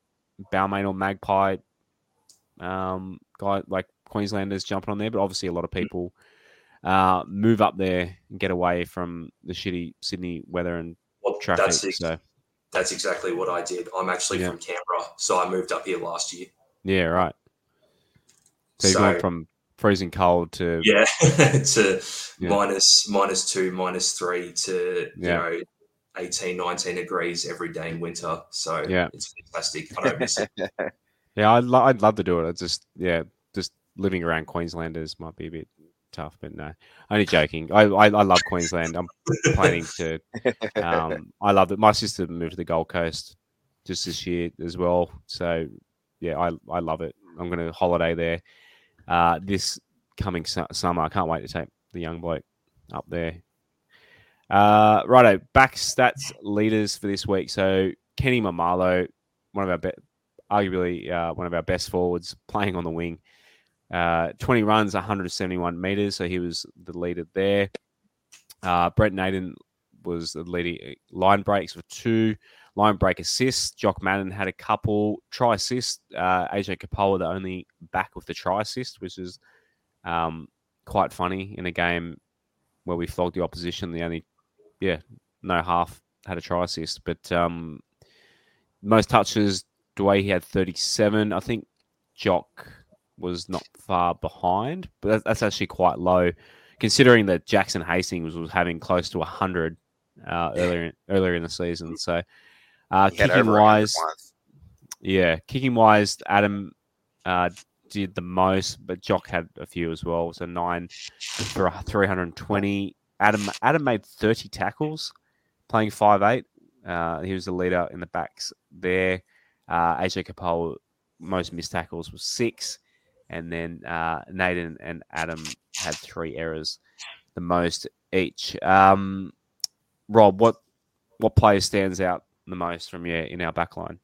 Balmain or Magpie guy like Queenslanders jumping on there, but obviously a lot of people move up there and get away from the shitty Sydney weather and traffic. That's exactly what I did. I'm actually from Canberra, so I moved up here last year. Yeah, right. So you went from freezing cold to... Yeah, to minus 2, minus 3 to, you know, 18, 19 degrees every day in winter. So it's fantastic. I don't miss it. Yeah, I'd love to do it. I just living around Queenslanders might be a bit tough, but no, only joking. I love Queensland. I'm planning to. I love it. My sister moved to the Gold Coast just this year as well. So yeah, I love it. I'm going to holiday there this coming summer. I can't wait to take the young bloke up there. Righto, back stats leaders for this week. So Kenny Mamalo, arguably one of our best forwards, playing on the wing. 20 runs, 171 metres, so he was the leader there. Brent Naden was the leading line breaks with 2 line break assists. Jock Madden had a couple try assists. AJ Kapoa, the only back with the try assist, which is quite funny in a game where we flogged the opposition. The only, no half had a try assist, but most touches, Dwayne, he had 37. I think Jock was not far behind, but that's actually quite low considering that Jackson Hastings was having close to 100 earlier in the season. So kicking wise, Adam did the most, but Jock had a few as well. So 9 for 320. Adam made 30 tackles, playing 5'8". He was the leader in the backs there. AJ Kapoa, most missed tackles was 6. And then Naden and Adam had 3 errors, the most each. Rob, what player stands out the most from you in our back line?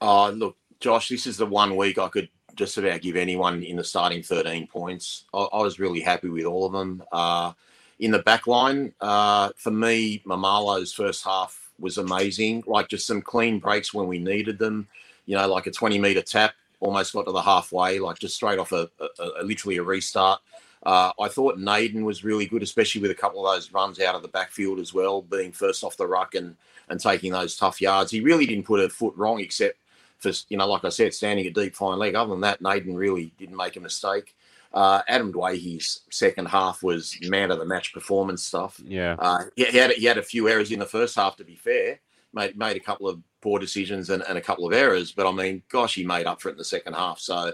Oh, look, Josh, this is the 1 week I could just about give anyone in the starting 13 points. I was really happy with all of them. In the back line, for me, Mamalo's first half was amazing. Like, just some clean breaks when we needed them. You know, like a 20-metre tap, almost got to the halfway, like just straight off literally a restart. I thought Naden was really good, especially with a couple of those runs out of the backfield as well, being first off the ruck and taking those tough yards. He really didn't put a foot wrong except for, you know, like I said, standing a deep fine leg. Other than that, Naden really didn't make a mistake. Adam Dwayhe's second half was man-of-the-match performance stuff. Yeah, he had a few errors in the first half, to be fair. Made a couple of poor decisions and a couple of errors. But, I mean, gosh, he made up for it in the second half. So,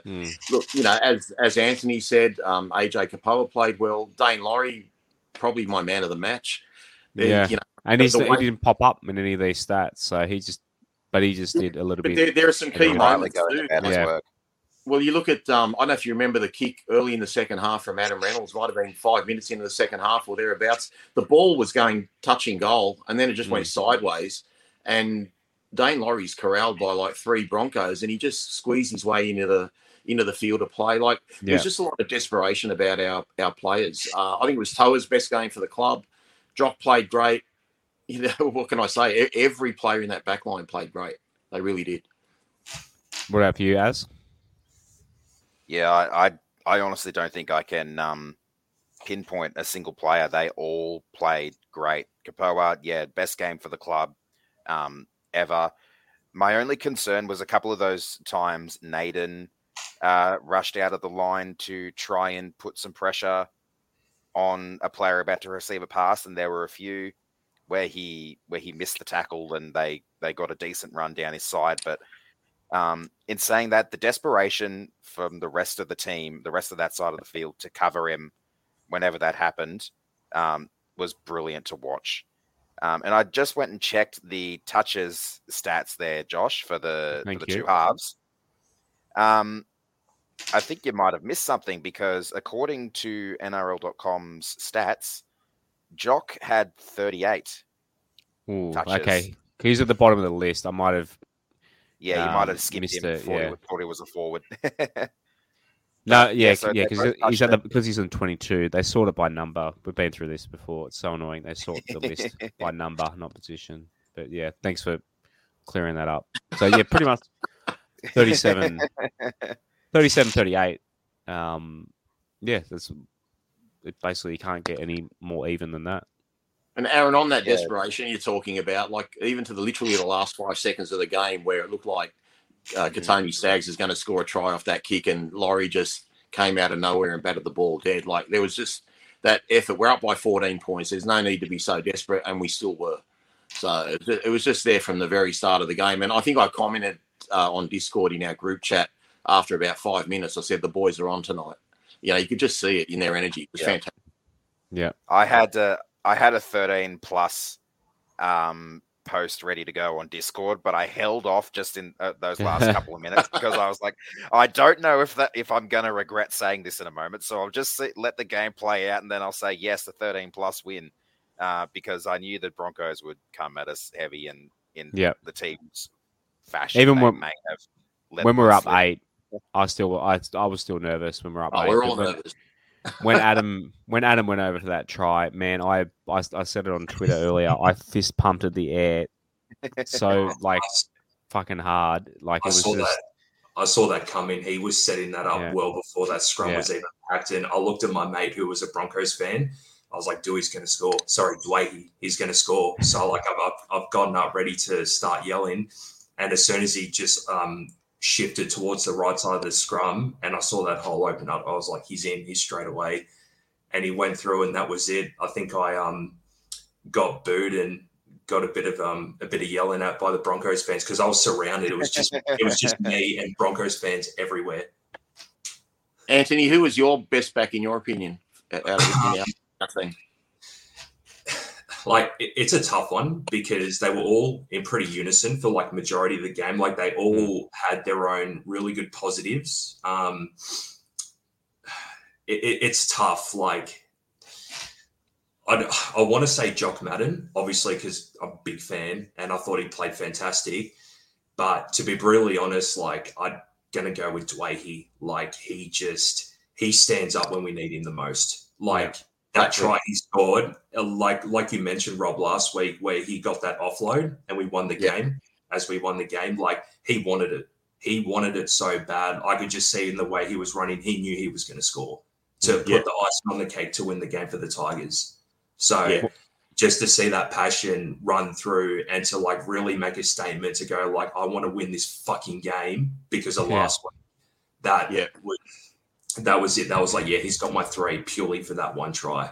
Look, you know, as Anthony said, AJ Kapoa played well. Daine Laurie, probably my man of the match. Yeah, you know, and he didn't pop up in any of these stats. So he just did a little bit. There are some key moments too. Yeah. Well, you look at, I don't know if you remember the kick early in the second half from Adam Reynolds, might have been 5 minutes into the second half or thereabouts. The ball was going touching goal, and then it just went sideways. And Daine Laurie's corralled by like 3 Broncos, and he just squeezed his way into the field of play. Like, there's just a lot of desperation about our players. I think it was Toa's best game for the club. Jock played great. You know, what can I say? Every player in that back line played great. They really did. What about you, Az? Yeah, I honestly don't think I can pinpoint a single player. They all played great. Kapoa, best game for the club ever. My only concern was a couple of those times Naden rushed out of the line to try and put some pressure on a player about to receive a pass, and there were a few where he missed the tackle and they got a decent run down his side, but. In saying that, the desperation from the rest of the team, the rest of that side of the field to cover him whenever that happened was brilliant to watch. And I just went and checked the touches stats there, Josh, for the 2 halves. I think you might have missed something because according to NRL.com's stats, Jock had 38 touches. Okay, he's at the bottom of the list. I might have... Yeah, you might have skipped him before you thought he was a forward. Because he's in 22. They sort it by number. We've been through this before. It's so annoying. They sort the list by number, not position. But, yeah, thanks for clearing that up. So, yeah, pretty much 38. Basically you can't get any more even than that. And Aaron, on that desperation you're talking about, like even to the literally the last 5 seconds of the game where it looked like Katoni Staggs is going to score a try off that kick and Laurie just came out of nowhere and batted the ball dead. Like there was just that effort. We're up by 14 points. There's no need to be so desperate, and we still were. So it was just there from the very start of the game. And I think I commented on Discord in our group chat after about 5 minutes. I said, the boys are on tonight. You know, you could just see it in their energy. It was fantastic. Yeah. I had a 13-plus post ready to go on Discord, but I held off just in those last couple of minutes because I was like, I don't know if I'm going to regret saying this in a moment, so I'll just let the game play out, and then I'll say, yes, the 13-plus win, because I knew the Broncos would come at us heavy in the team's fashion. Even when we're up 8, I was still nervous when we're up 8. We're all nervous. When Adam went over for that try, man, I said it on Twitter earlier. I fist pumped at the air so like fucking hard. Like I saw that come in. He was setting that up well before that scrum was even packed in. I looked at my mate who was a Broncos fan. I was like, Dewey's going to score. Sorry, Dwayne, he's going to score. So like I've gotten up ready to start yelling, and as soon as he just shifted towards the right side of the scrum and I saw that hole open up, I was like, he's in, he's straight away. and he went through, and that was it. I think I got booed and got a bit of yelling at by the Broncos fans because I was surrounded. It was just me and Broncos fans everywhere. Anthony, who was your best back in your opinion? Like, it's a tough one because they were all in pretty unison for like majority of the game. Like, they all had their own really good positives. It's tough. Like, I want to say Jock Madden, obviously, because I'm a big fan and I thought he played fantastic. But to be brutally honest, like, I'm going to go with Dwayne. Like, he stands up when we need him the most. Like, that try he scored, like you mentioned, Rob, last week, where he got that offload and we won the game. As we won the game, like, he wanted it. He wanted it so bad. I could just see in the way he was running, he knew he was going to score to put the icing on the cake to win the game for the Tigers. So just to see that passion run through and to, like, really make a statement to go, like, I want to win this fucking game because of last week. That was it. That was like, he's got my three purely for that one try.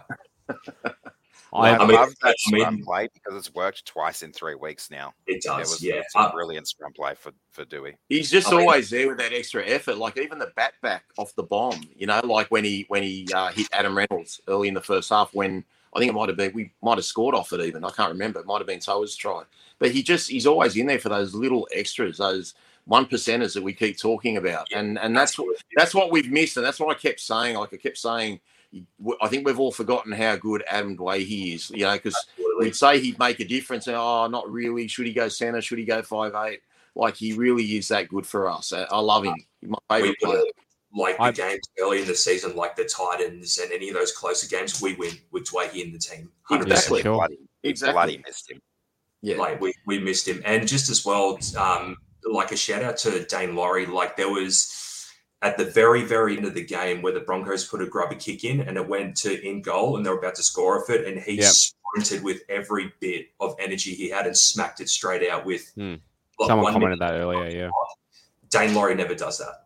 I love that scrum play because it's worked twice in 3 weeks now. It does, It's a brilliant scrum play for Dewey. He's just always there with that extra effort. Like, even the bat back off the bomb, you know, like when he hit Adam Reynolds early in the first half when I think it might have been, we might have scored off it even. I can't remember. It might have been Toa's try. But he's always in there for those little extras, those 1%ers that we keep talking about. And that's what we've missed. And that's what I kept saying. Like, I kept saying, I think we've all forgotten how good Adam Dwayne is, you know, because we'd say he'd make a difference. And, not really. Should he go centre? Should he go 5'8"? Like, he really is that good for us. I love him. He's my favourite player. Like, the games early in the season, like the Titans and any of those closer games, we win with Dwayne in the team. 100%. Exactly. Bloody missed him. Yeah. Like, we missed him. And just as well, like, a shout-out to Daine Laurie. Like, there was at the very, very end of the game where the Broncos put a grubby kick in and it went to in goal and they were about to score off it, and he sprinted with every bit of energy he had and smacked it straight out with... Like, someone commented that earlier, Daine Laurie never does that.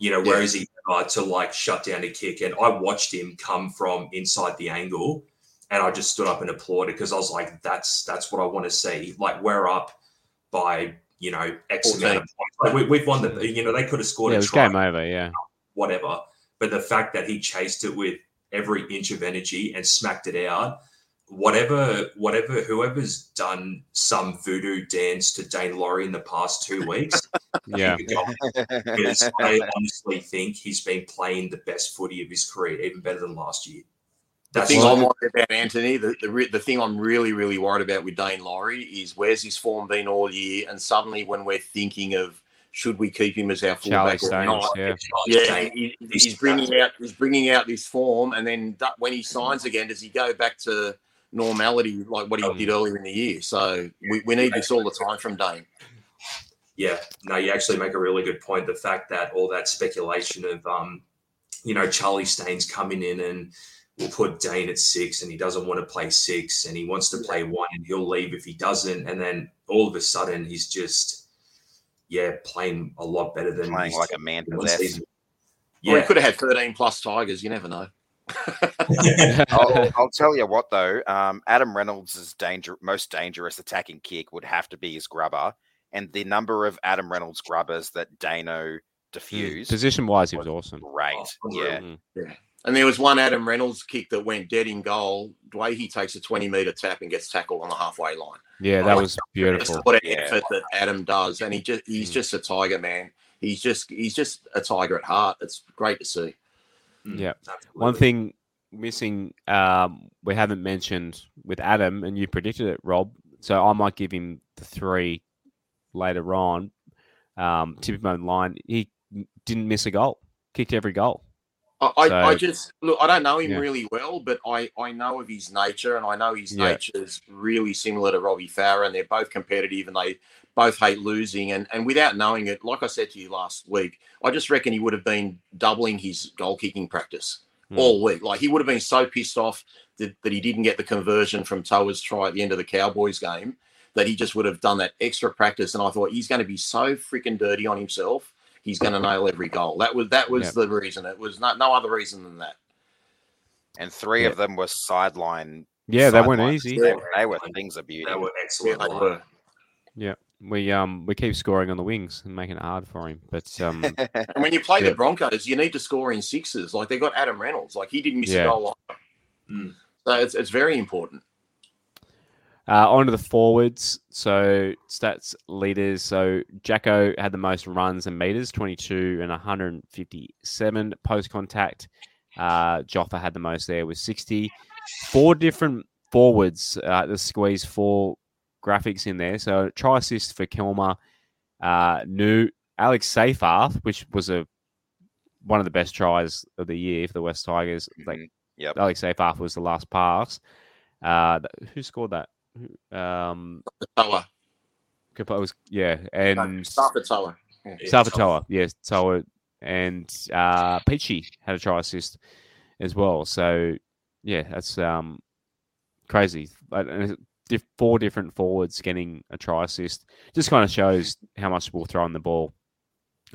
You know, where is he to, like, shut down a kick? And I watched him come from inside the angle and I just stood up and applauded because I was like, that's what I want to see. Like, we're up by... you know, X amount of points. Like, we've won the, you know, they could have scored a try. Game over, whatever. But the fact that he chased it with every inch of energy and smacked it out, whatever, whoever's done some voodoo dance to Daine Laurie in the past 2 weeks, because I honestly think he's been playing the best footy of his career, even better than last year. The thing I'm worried about, Anthony, the thing I'm really, really worried about with Daine Laurie is where's his form been all year, and suddenly when we're thinking of should we keep him as our fullback or not, he's bringing out this form, and then when he signs again, does he go back to normality like what he did earlier in the year? So we need this all the time from Daine. Yeah, no, you actually make a really good point. The fact that all that speculation of, you know, Charlie Staines coming in and we'll put Daine at 6 and he doesn't want to play 6 and he wants to play 1 and he'll leave if he doesn't. And then all of a sudden he's just, playing a lot better than playing like a man to left. Yeah. Well, he could have had 13 plus Tigers. You never know. I'll tell you what though, Adam Reynolds' most dangerous attacking kick would have to be his grubber, and the number of Adam Reynolds grubbers that Dano diffused. Position wise, he was awesome. Great. Yeah. And there was one Adam Reynolds kick that went dead in goal. Dwayne, he takes a 20-meter tap and gets tackled on the halfway line. Yeah, that was beautiful. That's what effort that Adam does, and he's just a tiger, man. He's just a tiger at heart. It's great to see. Yeah, absolutely. One thing missing we haven't mentioned with Adam, and you predicted it, Rob. So I might give him the 3 later on. Tip him on line. He didn't miss a goal. Kicked every goal. I don't know him really well, but I know of his nature, and I know his nature is really similar to Robbie Farah, and they're both competitive and they both hate losing. And without knowing it, like I said to you last week, I just reckon he would have been doubling his goal-kicking practice all week. Like, he would have been so pissed off that he didn't get the conversion from Toa's try at the end of the Cowboys game that he just would have done that extra practice. And I thought, he's going to be so freaking dirty on himself. He's going to nail every goal. That was the reason. It was no other reason than that. and three of them were sideline. Yeah, they weren't easy. They were things of beauty. They were excellent. Yeah, they were. Yeah. We keep scoring on the wings and making it hard for him. But and when you play the Broncos, you need to score in sixes. Like, they got Adam Reynolds. Like, he didn't miss a goal. So it's very important. On to the forwards. So stats leaders. So Jacko had the most runs and meters, 22 and 157 post contact. Joffa had the most there with 60. Four different forwards. The squeeze four graphics in there. So try assist for Kelma, New Alex Seyfarth, which was one of the best tries of the year for the West Tigers. Like, Alex Seyfarth was the last pass. Who scored that? Kapoa was, and Sarfatoa. Sarfatoa. And Peachy had a try assist as well. So that's crazy. Four different forwards getting a try assist just kind of shows how much we'll throw on the ball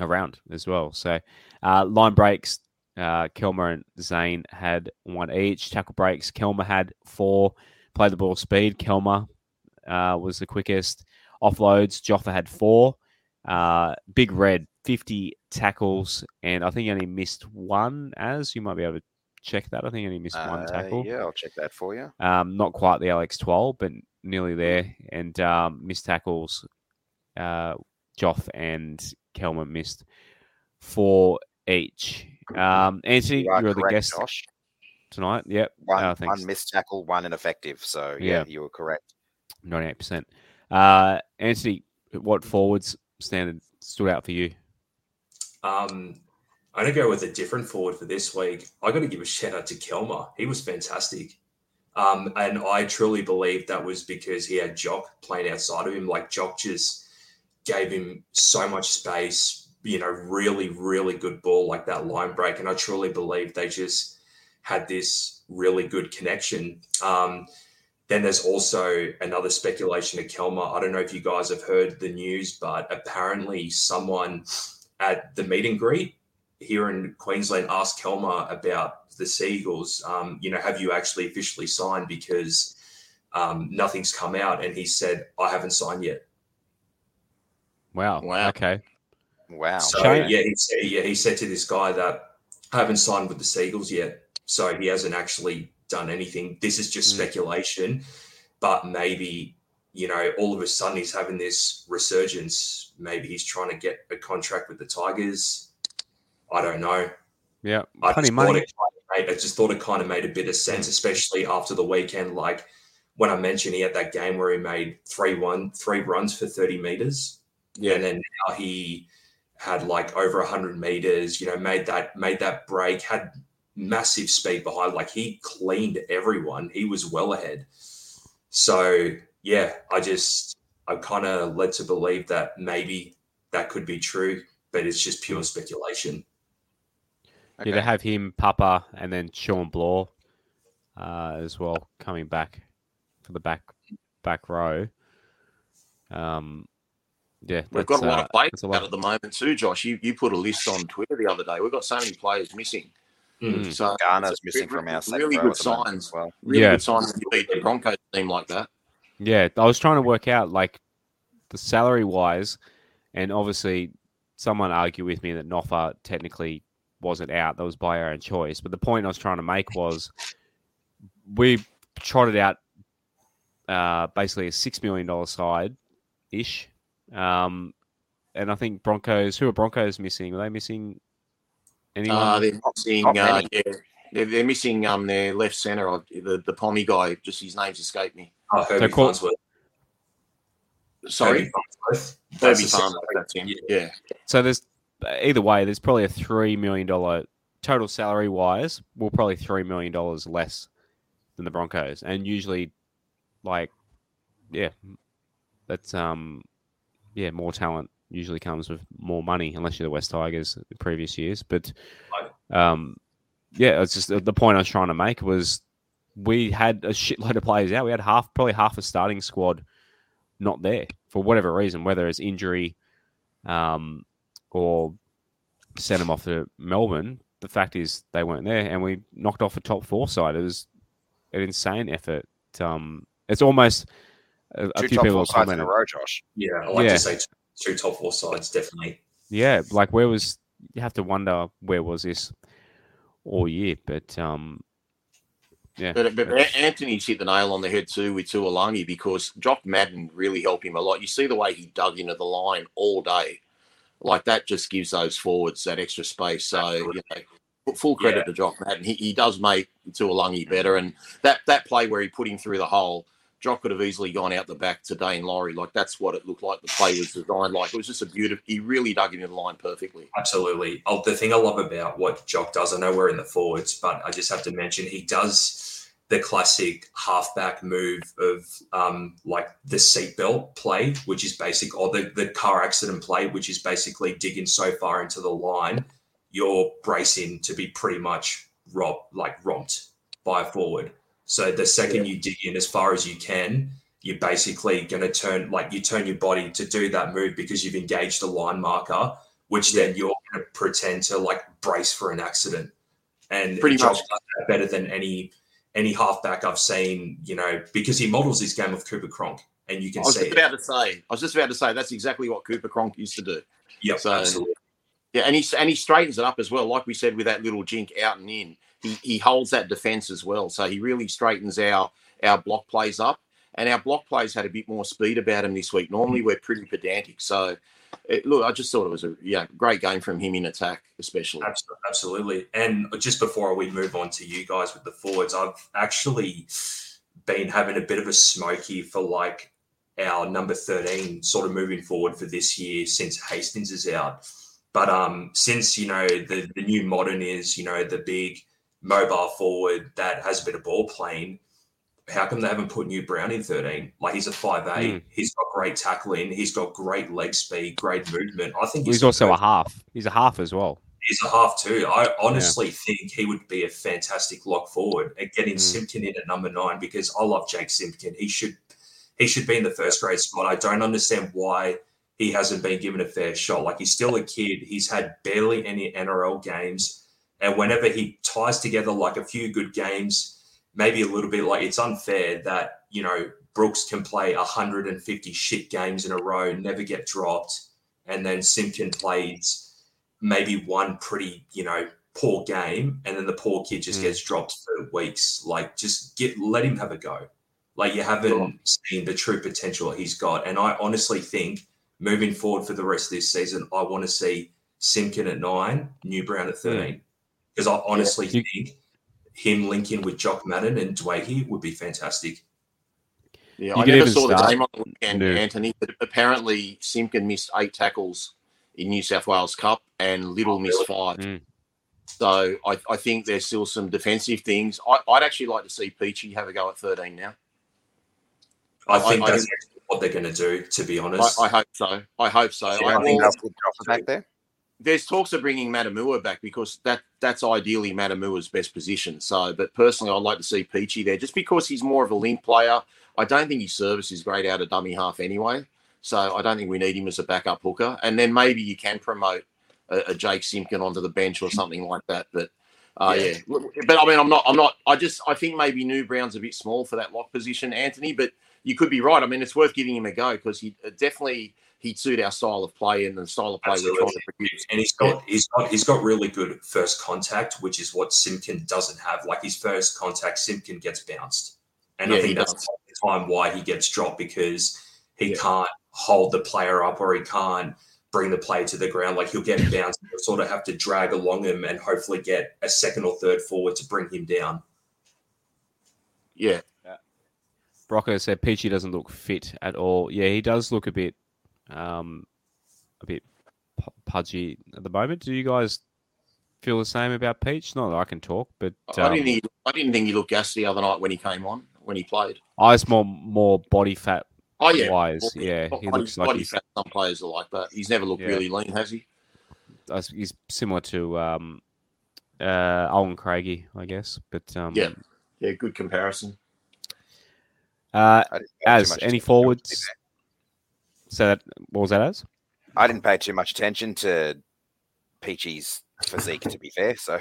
around as well. So line breaks, Kelma and Zane had one each. Tackle breaks, Kelma had four. Play the ball speed, Kelma was the quickest. Offloads, Joffa had four. Big Red, 50 tackles, and I think he only missed one. You might be able to check that. I think he only missed one tackle. Yeah, I'll check that for you. Not quite the Alex 12, but nearly there. And missed tackles, Joff and Kelma missed four each. Anthony, you're the guest tonight. Yep. One missed tackle, one ineffective. So, you were correct. 98%. Anthony, what forwards stood out for you? I'm going to go with a different forward for this week. I got to give a shout out to Kelma. He was fantastic. And I truly believe that was because he had Jock playing outside of him. Like, Jock just gave him so much space, really, really good ball, like that line break. And I truly believe they just had this really good connection. Then there's also another speculation of Kelma. I don't know if you guys have heard the news, but apparently someone at the meet and greet here in Queensland asked Kelma about the Seagulls, have you actually officially signed, because nothing's come out. And he said, I haven't signed yet. Wow. Okay. Wow. So, he said to this guy that I haven't signed with the Seagulls yet. So he hasn't actually done anything. This is just speculation, but maybe, all of a sudden he's having this resurgence. Maybe he's trying to get a contract with the Tigers. I don't know. Yeah. I just thought it kind of made a bit of sense, especially after the weekend. Like, when I mentioned he had that game where he made three runs for 30 metres. Yeah. And then now he had like over 100 metres, made that break, had massive speed behind. Like, he cleaned everyone. He was well ahead. So, I'm kind of led to believe that maybe that could be true, but it's just pure speculation. Okay. Yeah, they have him, Papa, and then Sean Blaw as well coming back for the back row. We've got a lot of players out at the moment too, Josh. You put a list on Twitter the other day. We've got so many players missing. So Garner's missing from our side. Really good signs. Well. Really good signs to beat the Broncos team like that. Yeah, I was trying to work out like the salary-wise, and obviously someone argued with me that Noffa technically wasn't out. That was by our own choice. But the point I was trying to make was we trotted out basically a $6 million side-ish. And I think Broncos... Who are Broncos missing? Were they missing... They're missing their left centre, the Pommy guy. Just his name's escaped me. Herbie Farnsworth. That's him. Yeah. So there's either way. There's probably a $3 million total salary wise. We're probably $3 million less than the Broncos, and usually, that's more talent usually comes with more money, unless you're the West Tigers the previous years. But, it's just the point I was trying to make was we had a shitload of players out. We had probably half a starting squad not there for whatever reason, whether it's injury or sent them off to Melbourne. the fact is they weren't there, and we knocked off a top four side. It was an insane effort. It's almost a few people commented in a row, Josh. Yeah, I like to say two top four sides definitely. Yeah, like where was you have to wonder where was this all year, but yeah. But Anthony's hit the nail on the head too with Tuilagi, because Jock Madden really helped him a lot. You see the way he dug into the line all day. Like that just gives those forwards that extra space. So, you know, full credit to Jock Madden. He does make Tuilagi better. And that play where he put him through the hole, Jock could have easily gone out the back to Daine Laurie. Like that's what it looked like. The play was designed like. It was just a beautiful. He really dug into the line perfectly. Absolutely. The thing I love about what Jock does, I know we're in the forwards, but I just have to mention he does the classic halfback move of like the seatbelt play, which is basic, or the car accident play, which is basically digging so far into the line, you're bracing to be pretty much romped by a forward. So the second you dig in as far as you can, you're basically going to turn your body to do that move because you've engaged a line marker, which then you're going to pretend to like brace for an accident. And pretty much better than any halfback I've seen, you know, because he models his game with Cooper Cronk, and you can I was just about to say that's exactly what Cooper Cronk used to do. Yeah, so, absolutely. Yeah, and he straightens it up as well, like we said with that little jink out and in. He holds that defence as well, so he really straightens our block plays up, and our block plays had a bit more speed about him this week. Normally we're pretty pedantic, so I just thought it was a great game from him in attack, especially. Absolutely. And just before we move on to you guys with the forwards, I've actually been having a bit of a smoke here for like our number 13 sort of moving forward for this year since Hastings is out. But since, you know, the new modern is, you know, the big mobile forward that has a bit of ball playing, how come they haven't put New Brown in 13? Like, he's a 5'8". He's got great tackling. He's got great leg speed, great movement. I think he's also a half. He's a half as well. He's a half too. I honestly think he would be a fantastic lock forward. And getting Simpkin in at number 9, because I love Jake Simpkin. He should be in the first grade spot. I don't understand why he hasn't been given a fair shot. Like, he's still a kid. He's had barely any NRL games. And whenever he ties together like a few good games, maybe a little bit, like, it's unfair that, you know, Brooks can play 150 shit games in a row, never get dropped, and then Simpkin plays maybe one pretty, you know, poor game, and then the poor kid just gets dropped for weeks. Like, just let him have a go. Like, you haven't seen the true potential he's got. And I honestly think moving forward for the rest of this season, I want to see Simpkin at 9, New Brown at 13. Because I honestly think him linking with Jock Madden and Tuilagi would be fantastic. Yeah, I never saw the game on the weekend, Anthony, but apparently Simpkin missed 8 tackles in New South Wales Cup and Little missed 5. So I think there's still some defensive things. I'd actually like to see Peachy have a go at 13 now. I think that's what they're going to do, to be honest. I hope so. Yeah, I think that's good Josh back there. There's talks of bringing Matamua back because that's ideally Matamua's best position. So, but personally, I'd like to see Peachy there just because he's more of a link player. I don't think his service is great out of dummy half anyway. So I don't think we need him as a backup hooker. And then maybe you can promote a Jake Simpkin onto the bench or something like that. But but I mean, I think maybe New Brown's a bit small for that lock position, Anthony, but you could be right. I mean, it's worth giving him a go because he definitely, he'd suit our style of play and the style of play we're trying to produce. And he's got really good first contact, which is what Simpkin doesn't have. Like, his first contact, Simpkin gets bounced. And I think that's the time why he gets dropped, because he can't hold the player up or he can't bring the player to the ground. Like, he'll get bounced and he'll sort of have to drag along him and hopefully get a second or third forward to bring him down. Yeah. Brocco said Peachy doesn't look fit at all. Yeah, he does look a bit pudgy at the moment. Do you guys feel the same about Peach? Not that I can talk, but I didn't think he looked gassed the other night when he came on, when he played. I was more body fat. Oh yeah, wise. Body, yeah. He looks like body fat. Some players are like that. He's never looked really lean, has he? He's similar to Owen Craigie, I guess. But yeah, good comparison. As any forwards. So what was that as? I didn't pay too much attention to Peachy's physique, to be fair. So,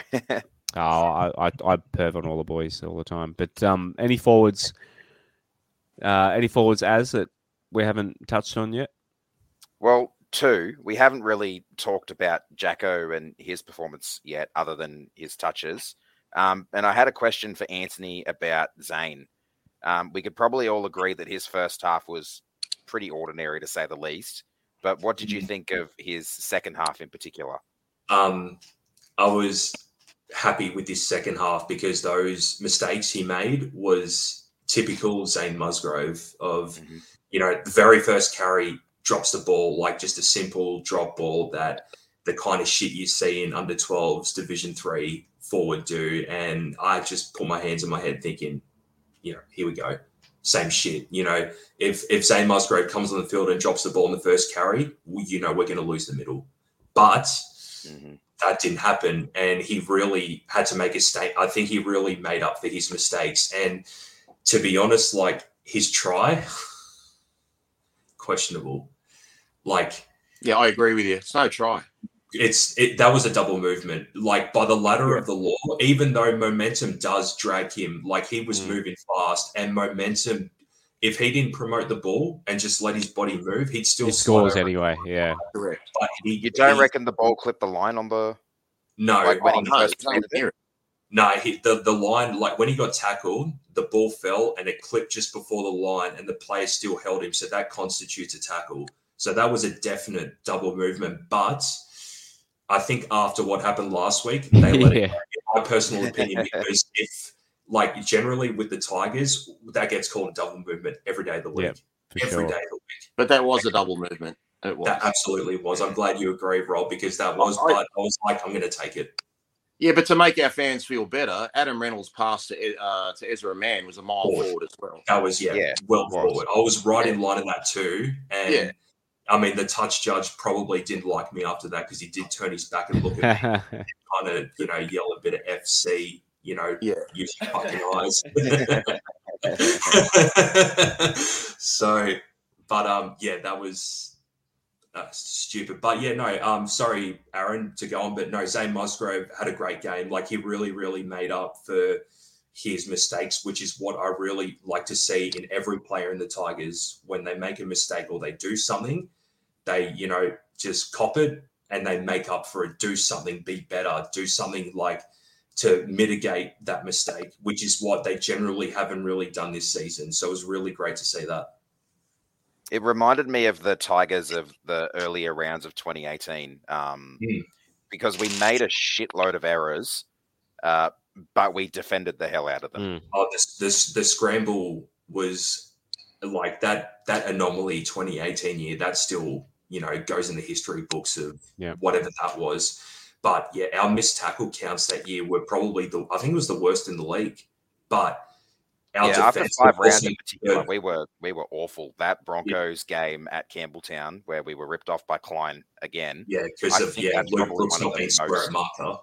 I perv on all the boys all the time. But any forwards as that we haven't touched on yet? Well, two. We haven't really talked about Jacko and his performance yet, other than his touches. And I had a question for Anthony about Zane. We could probably all agree that his first half was pretty ordinary, to say the least. But what did you think of his second half in particular? I was happy with this second half because those mistakes he made was typical Zane Musgrove of, the very first carry drops the ball, like just a simple drop ball, that the kind of shit you see in under 12s Division 3 forward do. And I just put my hands in my head thinking, here we go. Same shit. If Zane Musgrove comes on the field and drops the ball in the first carry, we're going to lose the middle. But that didn't happen. And he really had to make a statement. I think he really made up for his mistakes. And to be honest, his try, questionable. Yeah, I agree with you. It's no try. That was a double movement, by the ladder of the law, even though momentum does drag him, he was moving fast, and momentum, if he didn't promote the ball and just let his body move, he'd still scores anyway. Yeah, correct. But you don't reckon the ball clipped the line on the? No, the line, when he got tackled, the ball fell and it clipped just before the line, and the player still held him, so that constitutes a tackle. So that was a definite double movement, but I think after what happened last week, they let it go, in my personal opinion, because if, generally with the Tigers, that gets called a double movement every day of the week. Yeah, every day of the week. But that was a double movement. It was. That absolutely was. I'm glad you agree, Rob, because that was, I was I'm going to take it. Yeah, but to make our fans feel better, Adam Reynolds' pass to Ezra Mann was a mile forward as well. That was, well forward. I was right in line of that too. And the touch judge probably didn't like me after that because he did turn his back and look at me and kind of, yell a bit of FC, use your fucking eyes. So, but, that was stupid. But, sorry, Aaron, to go on, but no, Zane Musgrove had a great game. He really, really made up for his mistakes, which is what I really like to see in every player in the Tigers. When they make a mistake or they do something, they, just cop it and they make up for it, do something, be better, do something to mitigate that mistake, which is what they generally haven't really done this season. So it was really great to see that. It reminded me of the Tigers of the earlier rounds of 2018 because we made a shitload of errors, but we defended the hell out of them. Oh, the scramble was that anomaly 2018 year. That still, goes in the history books of whatever that was. But, our missed tackle counts that year were probably I think it was the worst in the league. But our defense... after 5 rounds in particular, we were awful. That Broncos game at Campbelltown where we were ripped off by Klein again. Yeah, because Luke Brooks not being square at marker.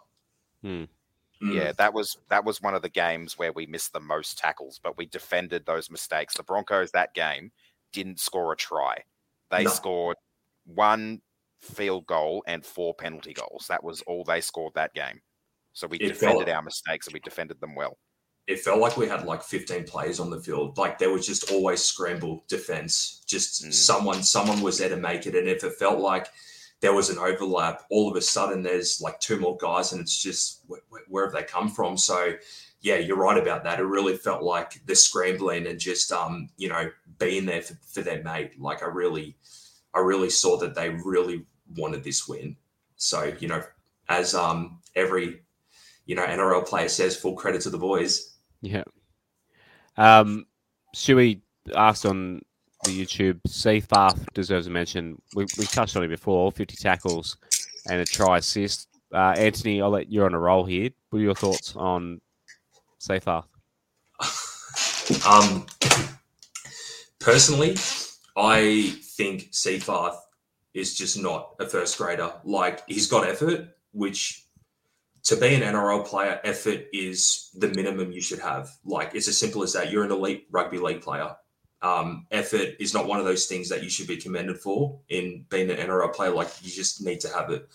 Yeah, that was one of the games where we missed the most tackles, but we defended those mistakes. The Broncos that game didn't score a try. They scored one field goal and 4 penalty goals. That was all they scored that game. So we defended our mistakes and we defended them well. It felt like we had 15 players on the field. There was just always scramble defense. Just someone was there to make it. And if it felt like there was an overlap, all of a sudden there's 2 more guys and it's just where have they come from? So, yeah, you're right about that. It really felt like the scrambling and just, being there for their mate. I really saw that they really wanted this win. So, as every, NRL player says, full credit to the boys. Yeah. Stewie asked on the YouTube, Seafarth deserves a mention. We touched on it before, 50 tackles and a try assist. Anthony, I'll let you on a roll here. What are your thoughts on Seafarth? Personally, I think Seafarth is just not a first grader. He's got effort, which to be an NRL player, effort is the minimum you should have. It's as simple as that. You're an elite rugby league player. Effort is not one of those things that you should be commended for in being an NRL player. You just need to have it.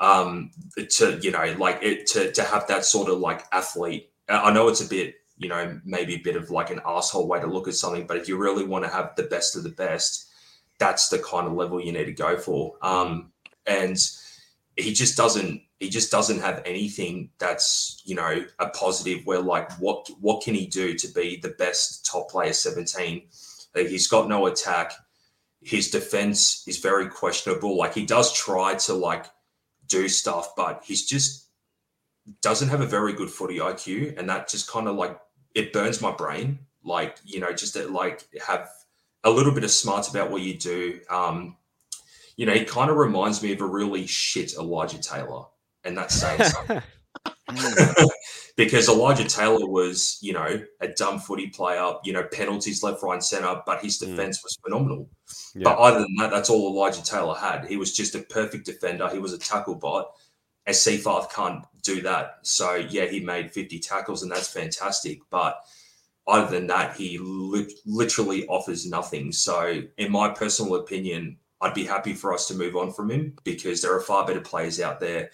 to have that sort of like athlete. I know it's a bit, you know, maybe a bit of like an asshole way to look at something, but if you really want to have the best of the best, that's the kind of level you need to go for. And he just doesn't have anything that's, you know, a positive where like, what can he do to be the best top player 17? Like, he's got no attack. His defense is very questionable. Like, he does try to like do stuff, but he's just doesn't have a very good footy IQ. And that just kind of like, it burns my brain. Like, you know, just that, like, have a little bit of smarts about what you do. You know, he kind of reminds me of a really shit Elijah Taylor. And that's saying something. Because Elijah Taylor was, you know, a dumb footy player, you know, penalties left, right and centre, but his defence was phenomenal. Yeah. But other than that, that's all Elijah Taylor had. He was just a perfect defender. He was a tackle bot. And Seafarth can't do that. So, yeah, he made 50 tackles, and that's fantastic. But other than that, he literally offers nothing. So, in my personal opinion, I'd be happy for us to move on from him because there are far better players out there,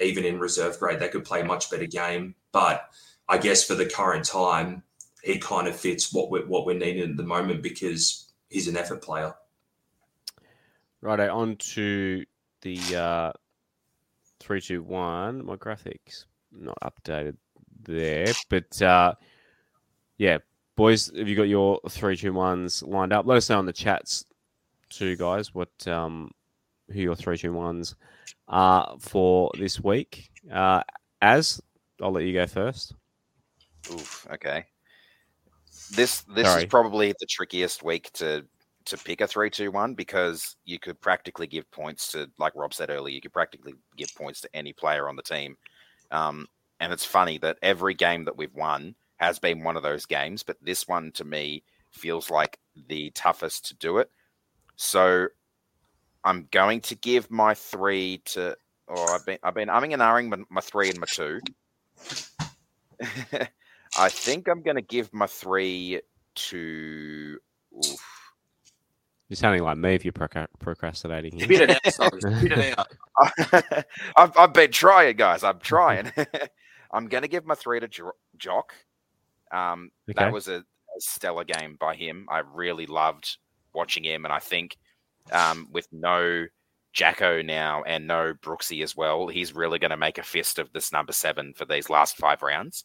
even in reserve grade, they could play a much better game. But I guess for the current time, he kind of fits what we're needing at the moment because he's an effort player. Righto, on to the 3-2-1. My graphics not updated there, but yeah, boys, have you got your 3-2-1s lined up? Let us know in the chats too, guys, what who your 3-2-1s for this week. I'll let you go first. Oof, okay. This is probably the trickiest week to pick a 3-2-1 because you could practically give points to, like Rob said earlier, you could practically give points to any player on the team. And it's funny that every game that we've won has been one of those games, but this one to me feels like the toughest to do it. So I'm going to give my 3 to... Oh, I've been umming and ahhing my 3 and my 2. I think I'm going to give my 3 to... Oof. You're sounding like me if you're procrastinating. Spit it out, son. Spit it out. I've been trying, guys. I'm trying. I'm going to give my 3 to Jock. Okay. That was a stellar game by him. I really loved watching him, and I think with no Jacko now and no Brooksy as well, he's really going to make a fist of this number 7 for these last 5 rounds.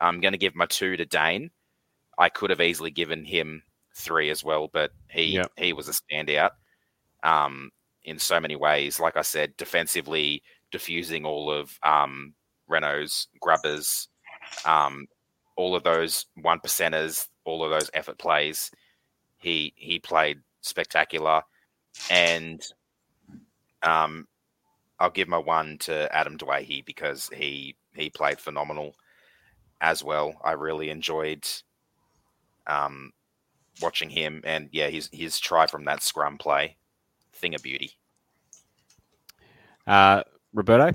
I'm going to give my 2 to Daine. I could have easily given him 3 as well, but he was a standout in so many ways. Like I said, defensively diffusing all of Renault's grubbers, all of those one percenters, all of those effort plays. He played spectacular, and I'll give my 1 to Adam Dwayne because he played phenomenal as well. I really enjoyed watching him, and yeah, his try from that scrum play, thing of beauty. Roberto?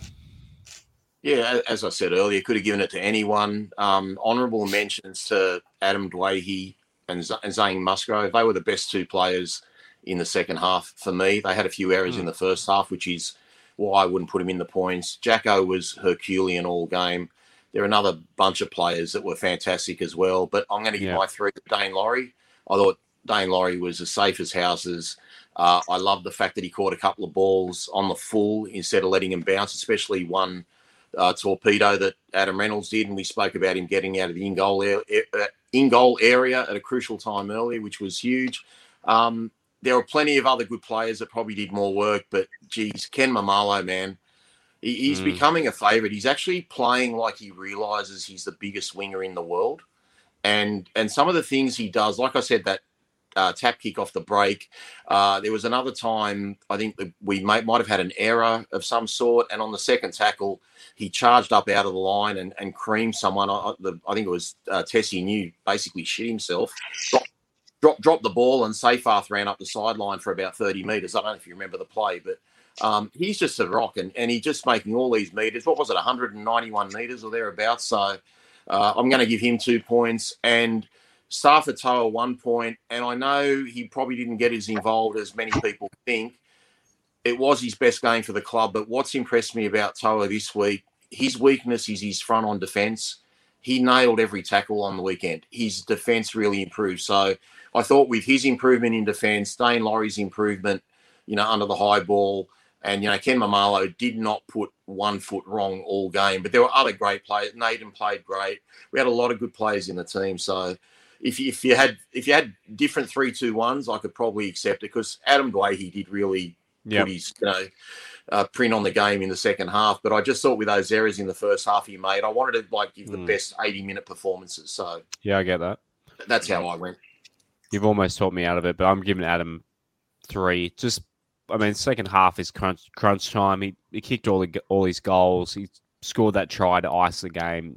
Yeah, as I said earlier, could have given it to anyone. Honourable mentions to Adam Dwayne and Zane Musgrove. They were the best 2 players in the second half for me. They had a few errors in the first half, which is why I wouldn't put him in the points. Jacko was Herculean all game. There are another bunch of players that were fantastic as well, but I'm going to give my 3 to Daine Laurie. I thought Daine Laurie was as safe as houses. I love the fact that he caught a couple of balls on the full instead of letting him bounce, especially one torpedo that Adam Reynolds did, and we spoke about him getting out of the in-goal area at a crucial time earlier, which was huge. There were plenty of other good players that probably did more work, but, geez, Ken Mamalo, man, he's becoming a favourite. He's actually playing like he realises he's the biggest winger in the world. And some of the things he does, like I said, that tap kick off the break, there was another time I think that we might have had an error of some sort, and on the second tackle, he charged up out of the line and creamed someone. I think it was Tessie New, basically shit himself, dropped the ball, and Seyfarth ran up the sideline for about 30 metres. I don't know if you remember the play, but he's just a rock, and he's just making all these metres. What was it, 191 metres or thereabouts? So... I'm going to give him 2 points and Safa Toa 1 point. And I know he probably didn't get as involved as many people think, it was his best game for the club. But what's impressed me about Toa this week, his weakness is his front on defence. He nailed every tackle on the weekend. His defence really improved. So I thought with his improvement in defence, Daine Laurie's improvement, you know, under the high ball, and, you know, Ken Mamalo did not put one foot wrong all game. But there were other great players. Naden played great. We had a lot of good players in the team. So if you had different 3-2-1s, I could probably accept it, because Adam Dwayhe did really put his print on the game in the second half. But I just thought with those errors in the first half he made, I wanted to like give the best 80-minute performances. So yeah, I get that. That's how I went. You've almost taught me out of it, but I'm giving Adam 3. Second half is crunch time. He kicked all his goals. He scored that try to ice the game.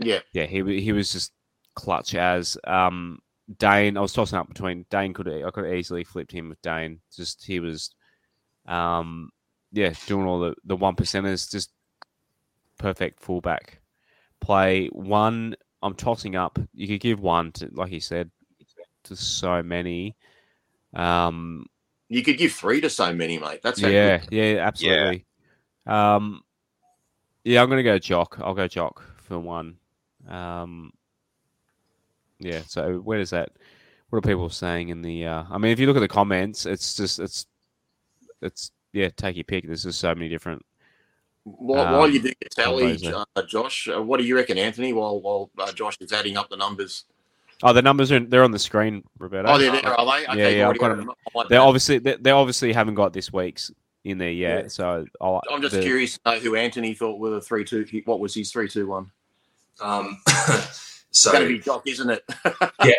He was just clutch as Daine. I was tossing up between Daine. I could have easily flipped him with Daine. Just he was, doing all the 1-percenters. Just perfect fullback play. One I'm tossing up. You could give one to, like you said, to so many. You could give 3 to so many, mate. That's absolutely. Yeah. I'm going to go Jock. I'll go Jock for 1. So where is that? What are people saying in the? If you look at the comments, it's take your pick. There's just so many different. While you do your tally, Josh, what do you reckon, Anthony? While Josh is adding up the numbers. Oh, the numbers they're on the screen, Roberto. Oh, they're there, are they? Okay, I've got them. They obviously haven't got this week's in there yet. Yeah. So I'm just curious to know who Anthony thought were the 3-2. What was his 3-2-1? So it's going to be Jock, isn't it? yeah.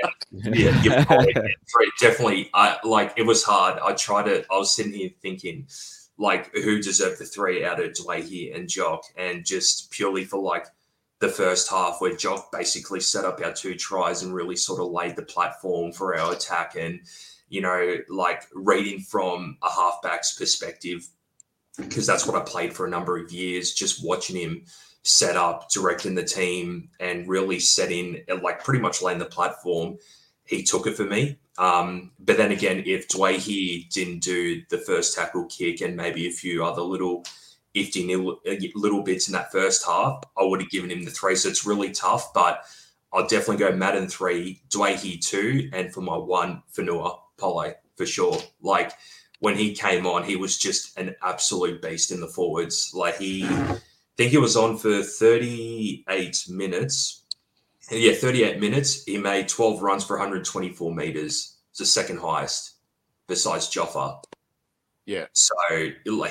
Probably definitely. It was hard. I was sitting here thinking, who deserved the 3 out of Dwayhe and Jock, and just purely for the first half where Jock basically set up our 2 tries and really sort of laid the platform for our attack. And, reading from a halfback's perspective, because that's what I played for a number of years, just watching him set up, directing the team and really setting, pretty much laying the platform. He took it for me. But then again, if Dwayhe didn't do the first tackle kick and maybe a few other little bits in that first half, I would have given him the 3. So it's really tough, but I'll definitely go Madden 3, Dwayhe 2, and for my 1, Fanua Pole for sure. When he came on, he was just an absolute beast in the forwards. I think he was on for 38 minutes. 38 minutes. He made 12 runs for 124 metres. It's the second highest besides Joffa. Yeah. So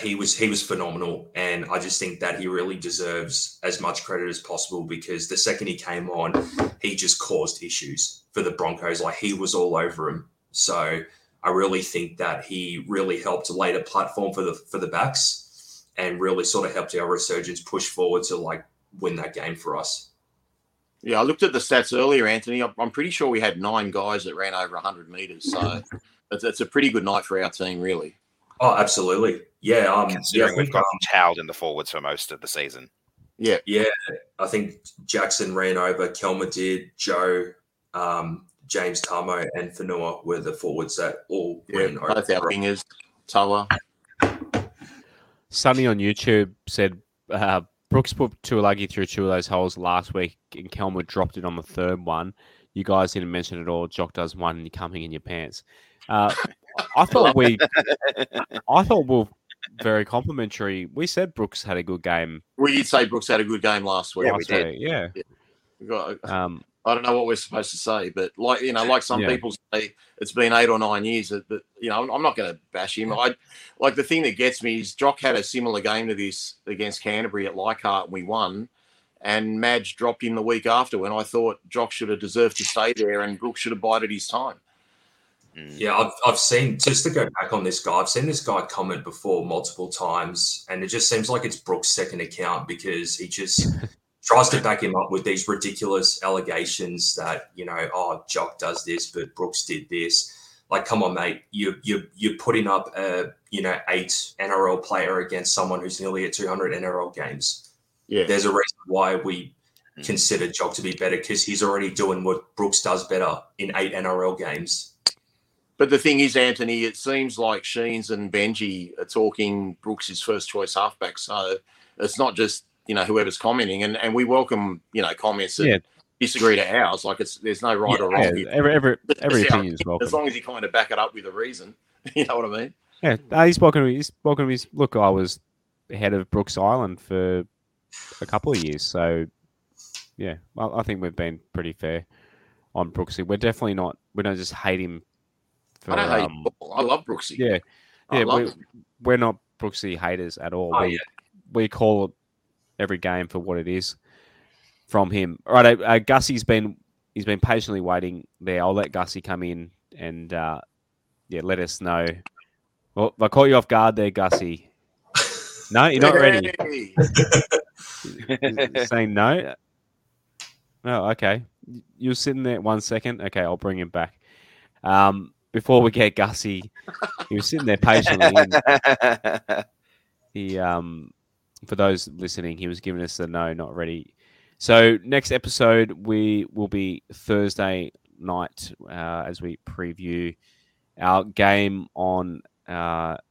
he was phenomenal. And I just think that he really deserves as much credit as possible, because the second he came on, he just caused issues for the Broncos. He was all over him. So I really think that he really helped lay the platform for the backs and really sort of helped our resurgence push forward to win that game for us. Yeah, I looked at the stats earlier, Anthony. I'm pretty sure we had 9 guys that ran over 100 metres. So it's a pretty good night for our team, really. Oh, absolutely. Yeah. Considering we've got towed in the forwards for most of the season. Yeah. Yeah. I think Jackson ran over, Kelma did, Joe, James Tamo, and Fanua were the forwards that all ran over. Both our wingers, Tawa. Sunny on YouTube said Brooks put Tuilagi through 2 of those holes last week and Kelma dropped it on the 3rd one. You guys didn't mention it all. Jock does 1 and you're coming in your pants. I thought we were very complimentary. We said Brooks had a good game. We did say Brooks had a good game last week. Yeah, we did. Yeah. We got, I don't know what we're supposed to say, but some people say it's been 8 or 9 years. But I'm not going to bash him. The thing that gets me is Jock had a similar game to this against Canterbury at Leichhardt. And we won, and Madge dropped him the week after when I thought Jock should have deserved to stay there, and Brooks should have bided his time. Yeah, I've seen, just to go back on this guy, I've seen this guy comment before multiple times, and it just seems like it's Brooks' second account, because he just tries to back him up with these ridiculous allegations that, Jock does this, but Brooks did this. Come on, mate, you're putting up a 8 NRL player against someone who's nearly at 200 NRL games. Yeah, there's a reason why we consider Jock to be better, because he's already doing what Brooks does better in 8 NRL games. But the thing is, Anthony, it seems like Sheens and Benji are talking Brooks' first-choice halfback. So it's not just, you know, whoever's commenting. And we welcome, you know, comments that disagree to ours. Like, it's there's no right or wrong. Every opinion is welcome. As long as you kind of back it up with a reason. You know what I mean? Yeah, he's welcome to his... Look, I was head of Brooks Island for a couple of years. So, yeah, I think we've been pretty fair on Brooksy. We're definitely not... We don't just hate him. For, I don't hate him. I love Brooksy. Yeah. Yeah, we're not Brooksy haters at all. Oh, we call it every game for what it is from him. All right, Gussie's been... He's been patiently waiting there. I'll let Gussie come in and... let us know. Well, I caught you off guard there, Gussie. No, you're not ready. Saying no? Oh, okay. You're sitting there 1 second. Okay, I'll bring him back. Before we get Gussie, he was sitting there patiently. He, for those listening, he was giving us the no, not ready. So next episode, we will be Thursday night as we preview our game on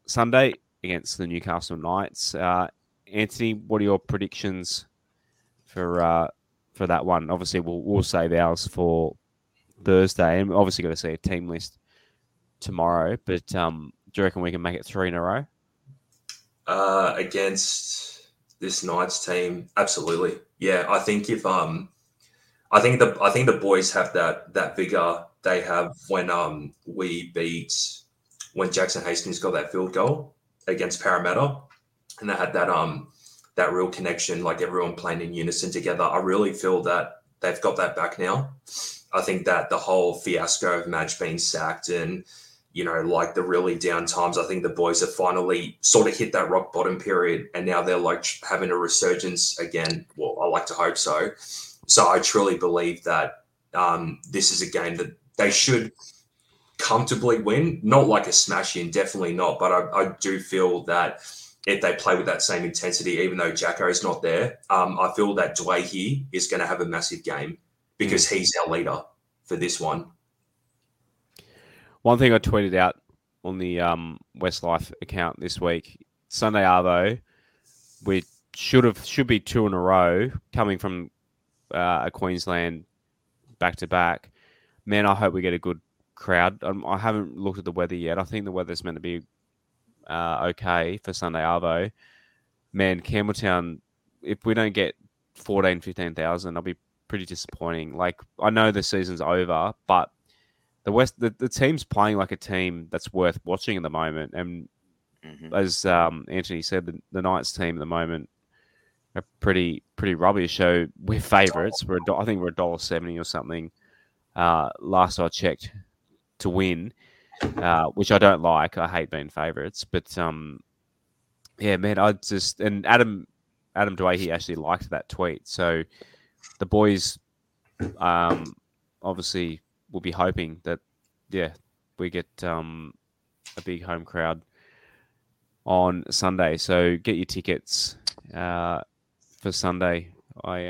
Sunday against the Newcastle Knights. Anthony, what are your predictions for that one? Obviously, we'll save ours for Thursday. And we've obviously got to see a team list tomorrow. But do you reckon we can make it three in a row? Against this Knights team, absolutely. Yeah, I think if I think the boys have that vigor they have when Jackson Hastings got that field goal against Parramatta, and they had that real connection, like everyone playing in unison together. I really feel that they've got that back now. I think that the whole fiasco of Madge being sacked and, you know, like the really down times, I think the boys have finally sort of hit that rock bottom period, and now they're like having a resurgence again. Well, I like to hope so. So I truly believe that this is a game that they should comfortably win. Not like a smash in, definitely not. But I do feel that if they play with that same intensity, even though Jacko is not there, I feel that Dwayne here is going to have a massive game because he's our leader for this one. One thing I tweeted out on the West Life account this week, Sunday Arvo, we should be two in a row coming from a Queensland back-to-back. Man, I hope we get a good crowd. I haven't looked at the weather yet. I think the weather's meant to be okay for Sunday Arvo. Man, Campbelltown, if we don't get 14,000, 15,000, I'll be pretty disappointing. Like, I know the season's over, but the team's playing like a team that's worth watching at the moment. And as Anthony said, the Knights team at the moment are pretty rubbish. So we're favourites. I think we're $1.70 or something. Last I checked, to win, which I don't like. I hate being favourites, but and Adam Dwayne actually liked that tweet. So the boys, obviously, will be hoping that we get a big home crowd on Sunday. So get your tickets for Sunday. I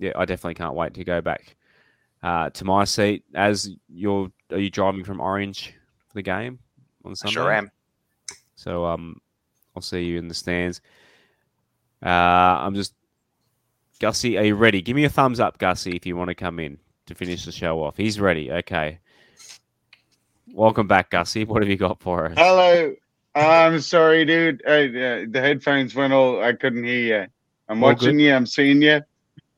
definitely can't wait to go back to my seat. Are you driving from Orange for the game on Sunday? I sure am. So I'll see you in the stands. Gussie, are you ready? Give me a thumbs up, Gussie, if you want to come in to finish the show off. He's ready. Okay. Welcome back, Gussie. What have you got for us? Hello. I'm sorry, dude. The headphones went all... I couldn't hear you. I'm watching you. I'm seeing you.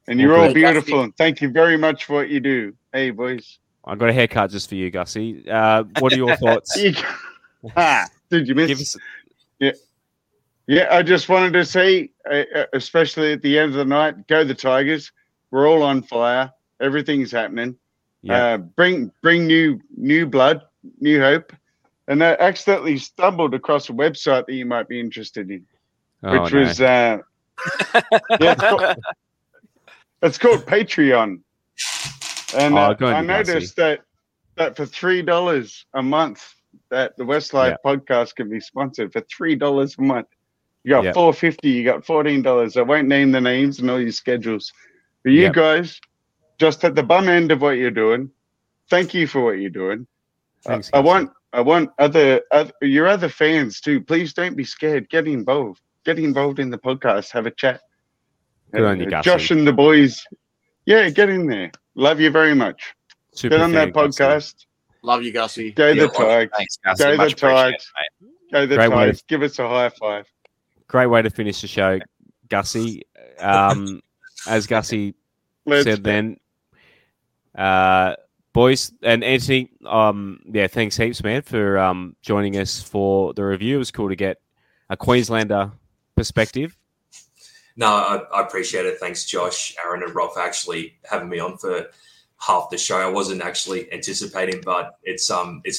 And you're all beautiful. Gussie. Thank you very much for what you do. Hey, boys. I've got a haircut just for you, Gussie. What are your thoughts? Did you miss? Yeah, I just wanted to say, especially at the end of the night, go the Tigers. We're all on fire. Everything's happening. Yeah. Bring new blood, new hope. And I accidentally stumbled across a website that you might be interested in, was... It's called Patreon. And I noticed that for $3 a month that the Westlife podcast can be sponsored for $3 a month. You got $4.50, you got $14. I won't name the names and all your schedules. But you guys, just at the bum end of what you're doing, thank you for what you're doing. Thanks, I want your other fans too. Please don't be scared. Get involved. Get involved in the podcast. Have a chat. Good on you, Josh and the boys. Yeah, get in there. Love you very much. Super get on that podcast. Gussie. Love you, Gussie. Go the Tigers. Go the Tigers. Go the Tigers. Give us a high five. Great way to finish the show, Gussie. As Gussie said then, boys and Anthony, yeah, thanks heaps, man, for joining us for the review. It was cool to get a Queenslander perspective. No, I appreciate it. Thanks, Josh, Aaron and Rob for actually having me on for half the show. I wasn't actually anticipating, but it's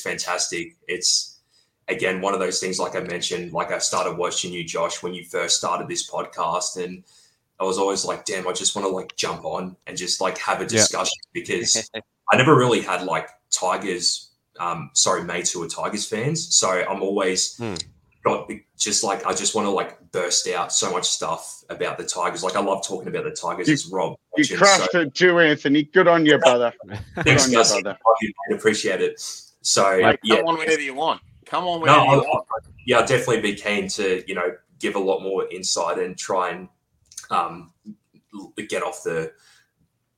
fantastic. It's, again, one of those things, like I mentioned, like I started watching you, Josh, when you first started this podcast, and I was always like, damn, I just want to like jump on and just like have a discussion because I never really had like Tigers, mates who are Tigers fans. So I'm always got just like, I just want to like burst out so much stuff about the Tigers. Like I love talking about the Tigers as Rob. You crushed it too, Anthony. Good on you, brother. Thanks, Gus. I appreciate it. So like, come on whenever you want. Come on whenever you want. Yeah, I'll definitely be keen to, you know, give a lot more insight and try and get off the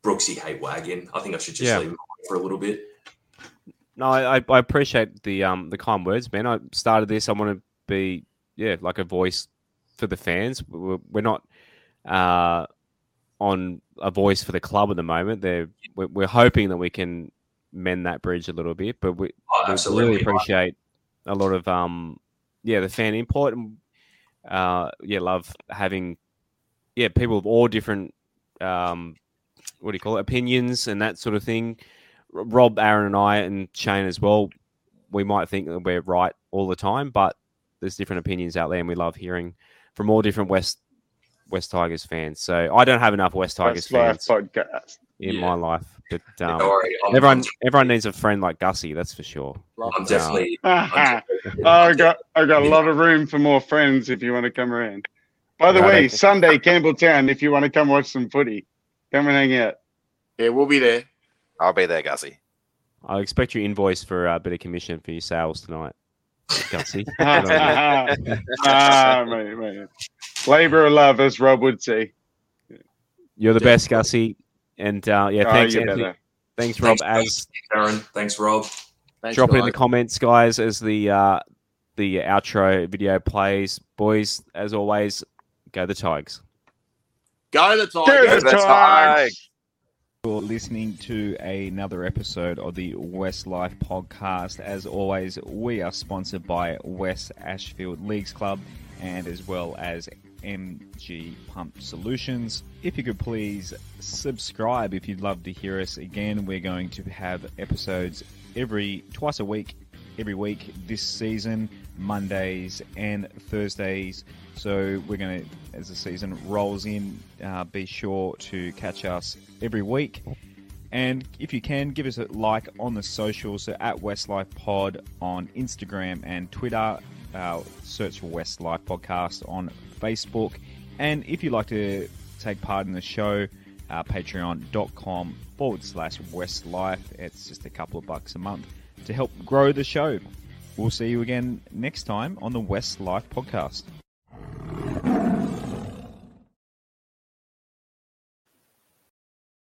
Brooksy hate wagon. I think I should just leave it for a little bit. No, I appreciate the kind words, man. I started this. I want to be like a voice for the fans. We're not on a voice for the club at the moment. We're hoping that we can mend that bridge a little bit, but we really appreciate a lot of the fan input. And, love having. Yeah, people of all different, opinions and that sort of thing. Rob, Aaron and I and Shane as well, we might think that we're right all the time, but there's different opinions out there and we love hearing from all different West Tigers fans. So I don't have enough West Tigers fans in my life, but everyone needs a friend like Gussie, that's for sure. I'm definitely... I got a lot of room for more friends if you want to come around. By the way, Sunday, Campbelltown, if you want to come watch some footy, come and hang out. Yeah, we'll be there. I'll be there, Gussie. I'll expect your invoice for a bit of commission for your sales tonight, Gussie. Mate. Labour of love, as Rob would say. You're the best, Gussie. And, thanks, Anthony. Thanks, Rob. Thanks, Aaron. Thanks, Rob. Drop it in the comments, guys, as the outro video plays. Boys, as always... Go the Tigers. Go the Tigers. Go the Tigers. You're listening to another episode of the West Life Podcast. As always, we are sponsored by West Ashfield Leagues Club and as well as MG Pump Solutions. If you could please subscribe if you'd love to hear us again. We're going to have episodes twice a week this season, Mondays and Thursdays. So we're going to, as the season rolls in, be sure to catch us every week. And if you can, give us a like on the socials. So at WestlifePod on Instagram and Twitter. Search for West Life Podcast on Facebook. And if you'd like to take part in the show, patreon.com/West Life. It's just a couple of bucks a month to help grow the show. We'll see you again next time on the West Life Podcast.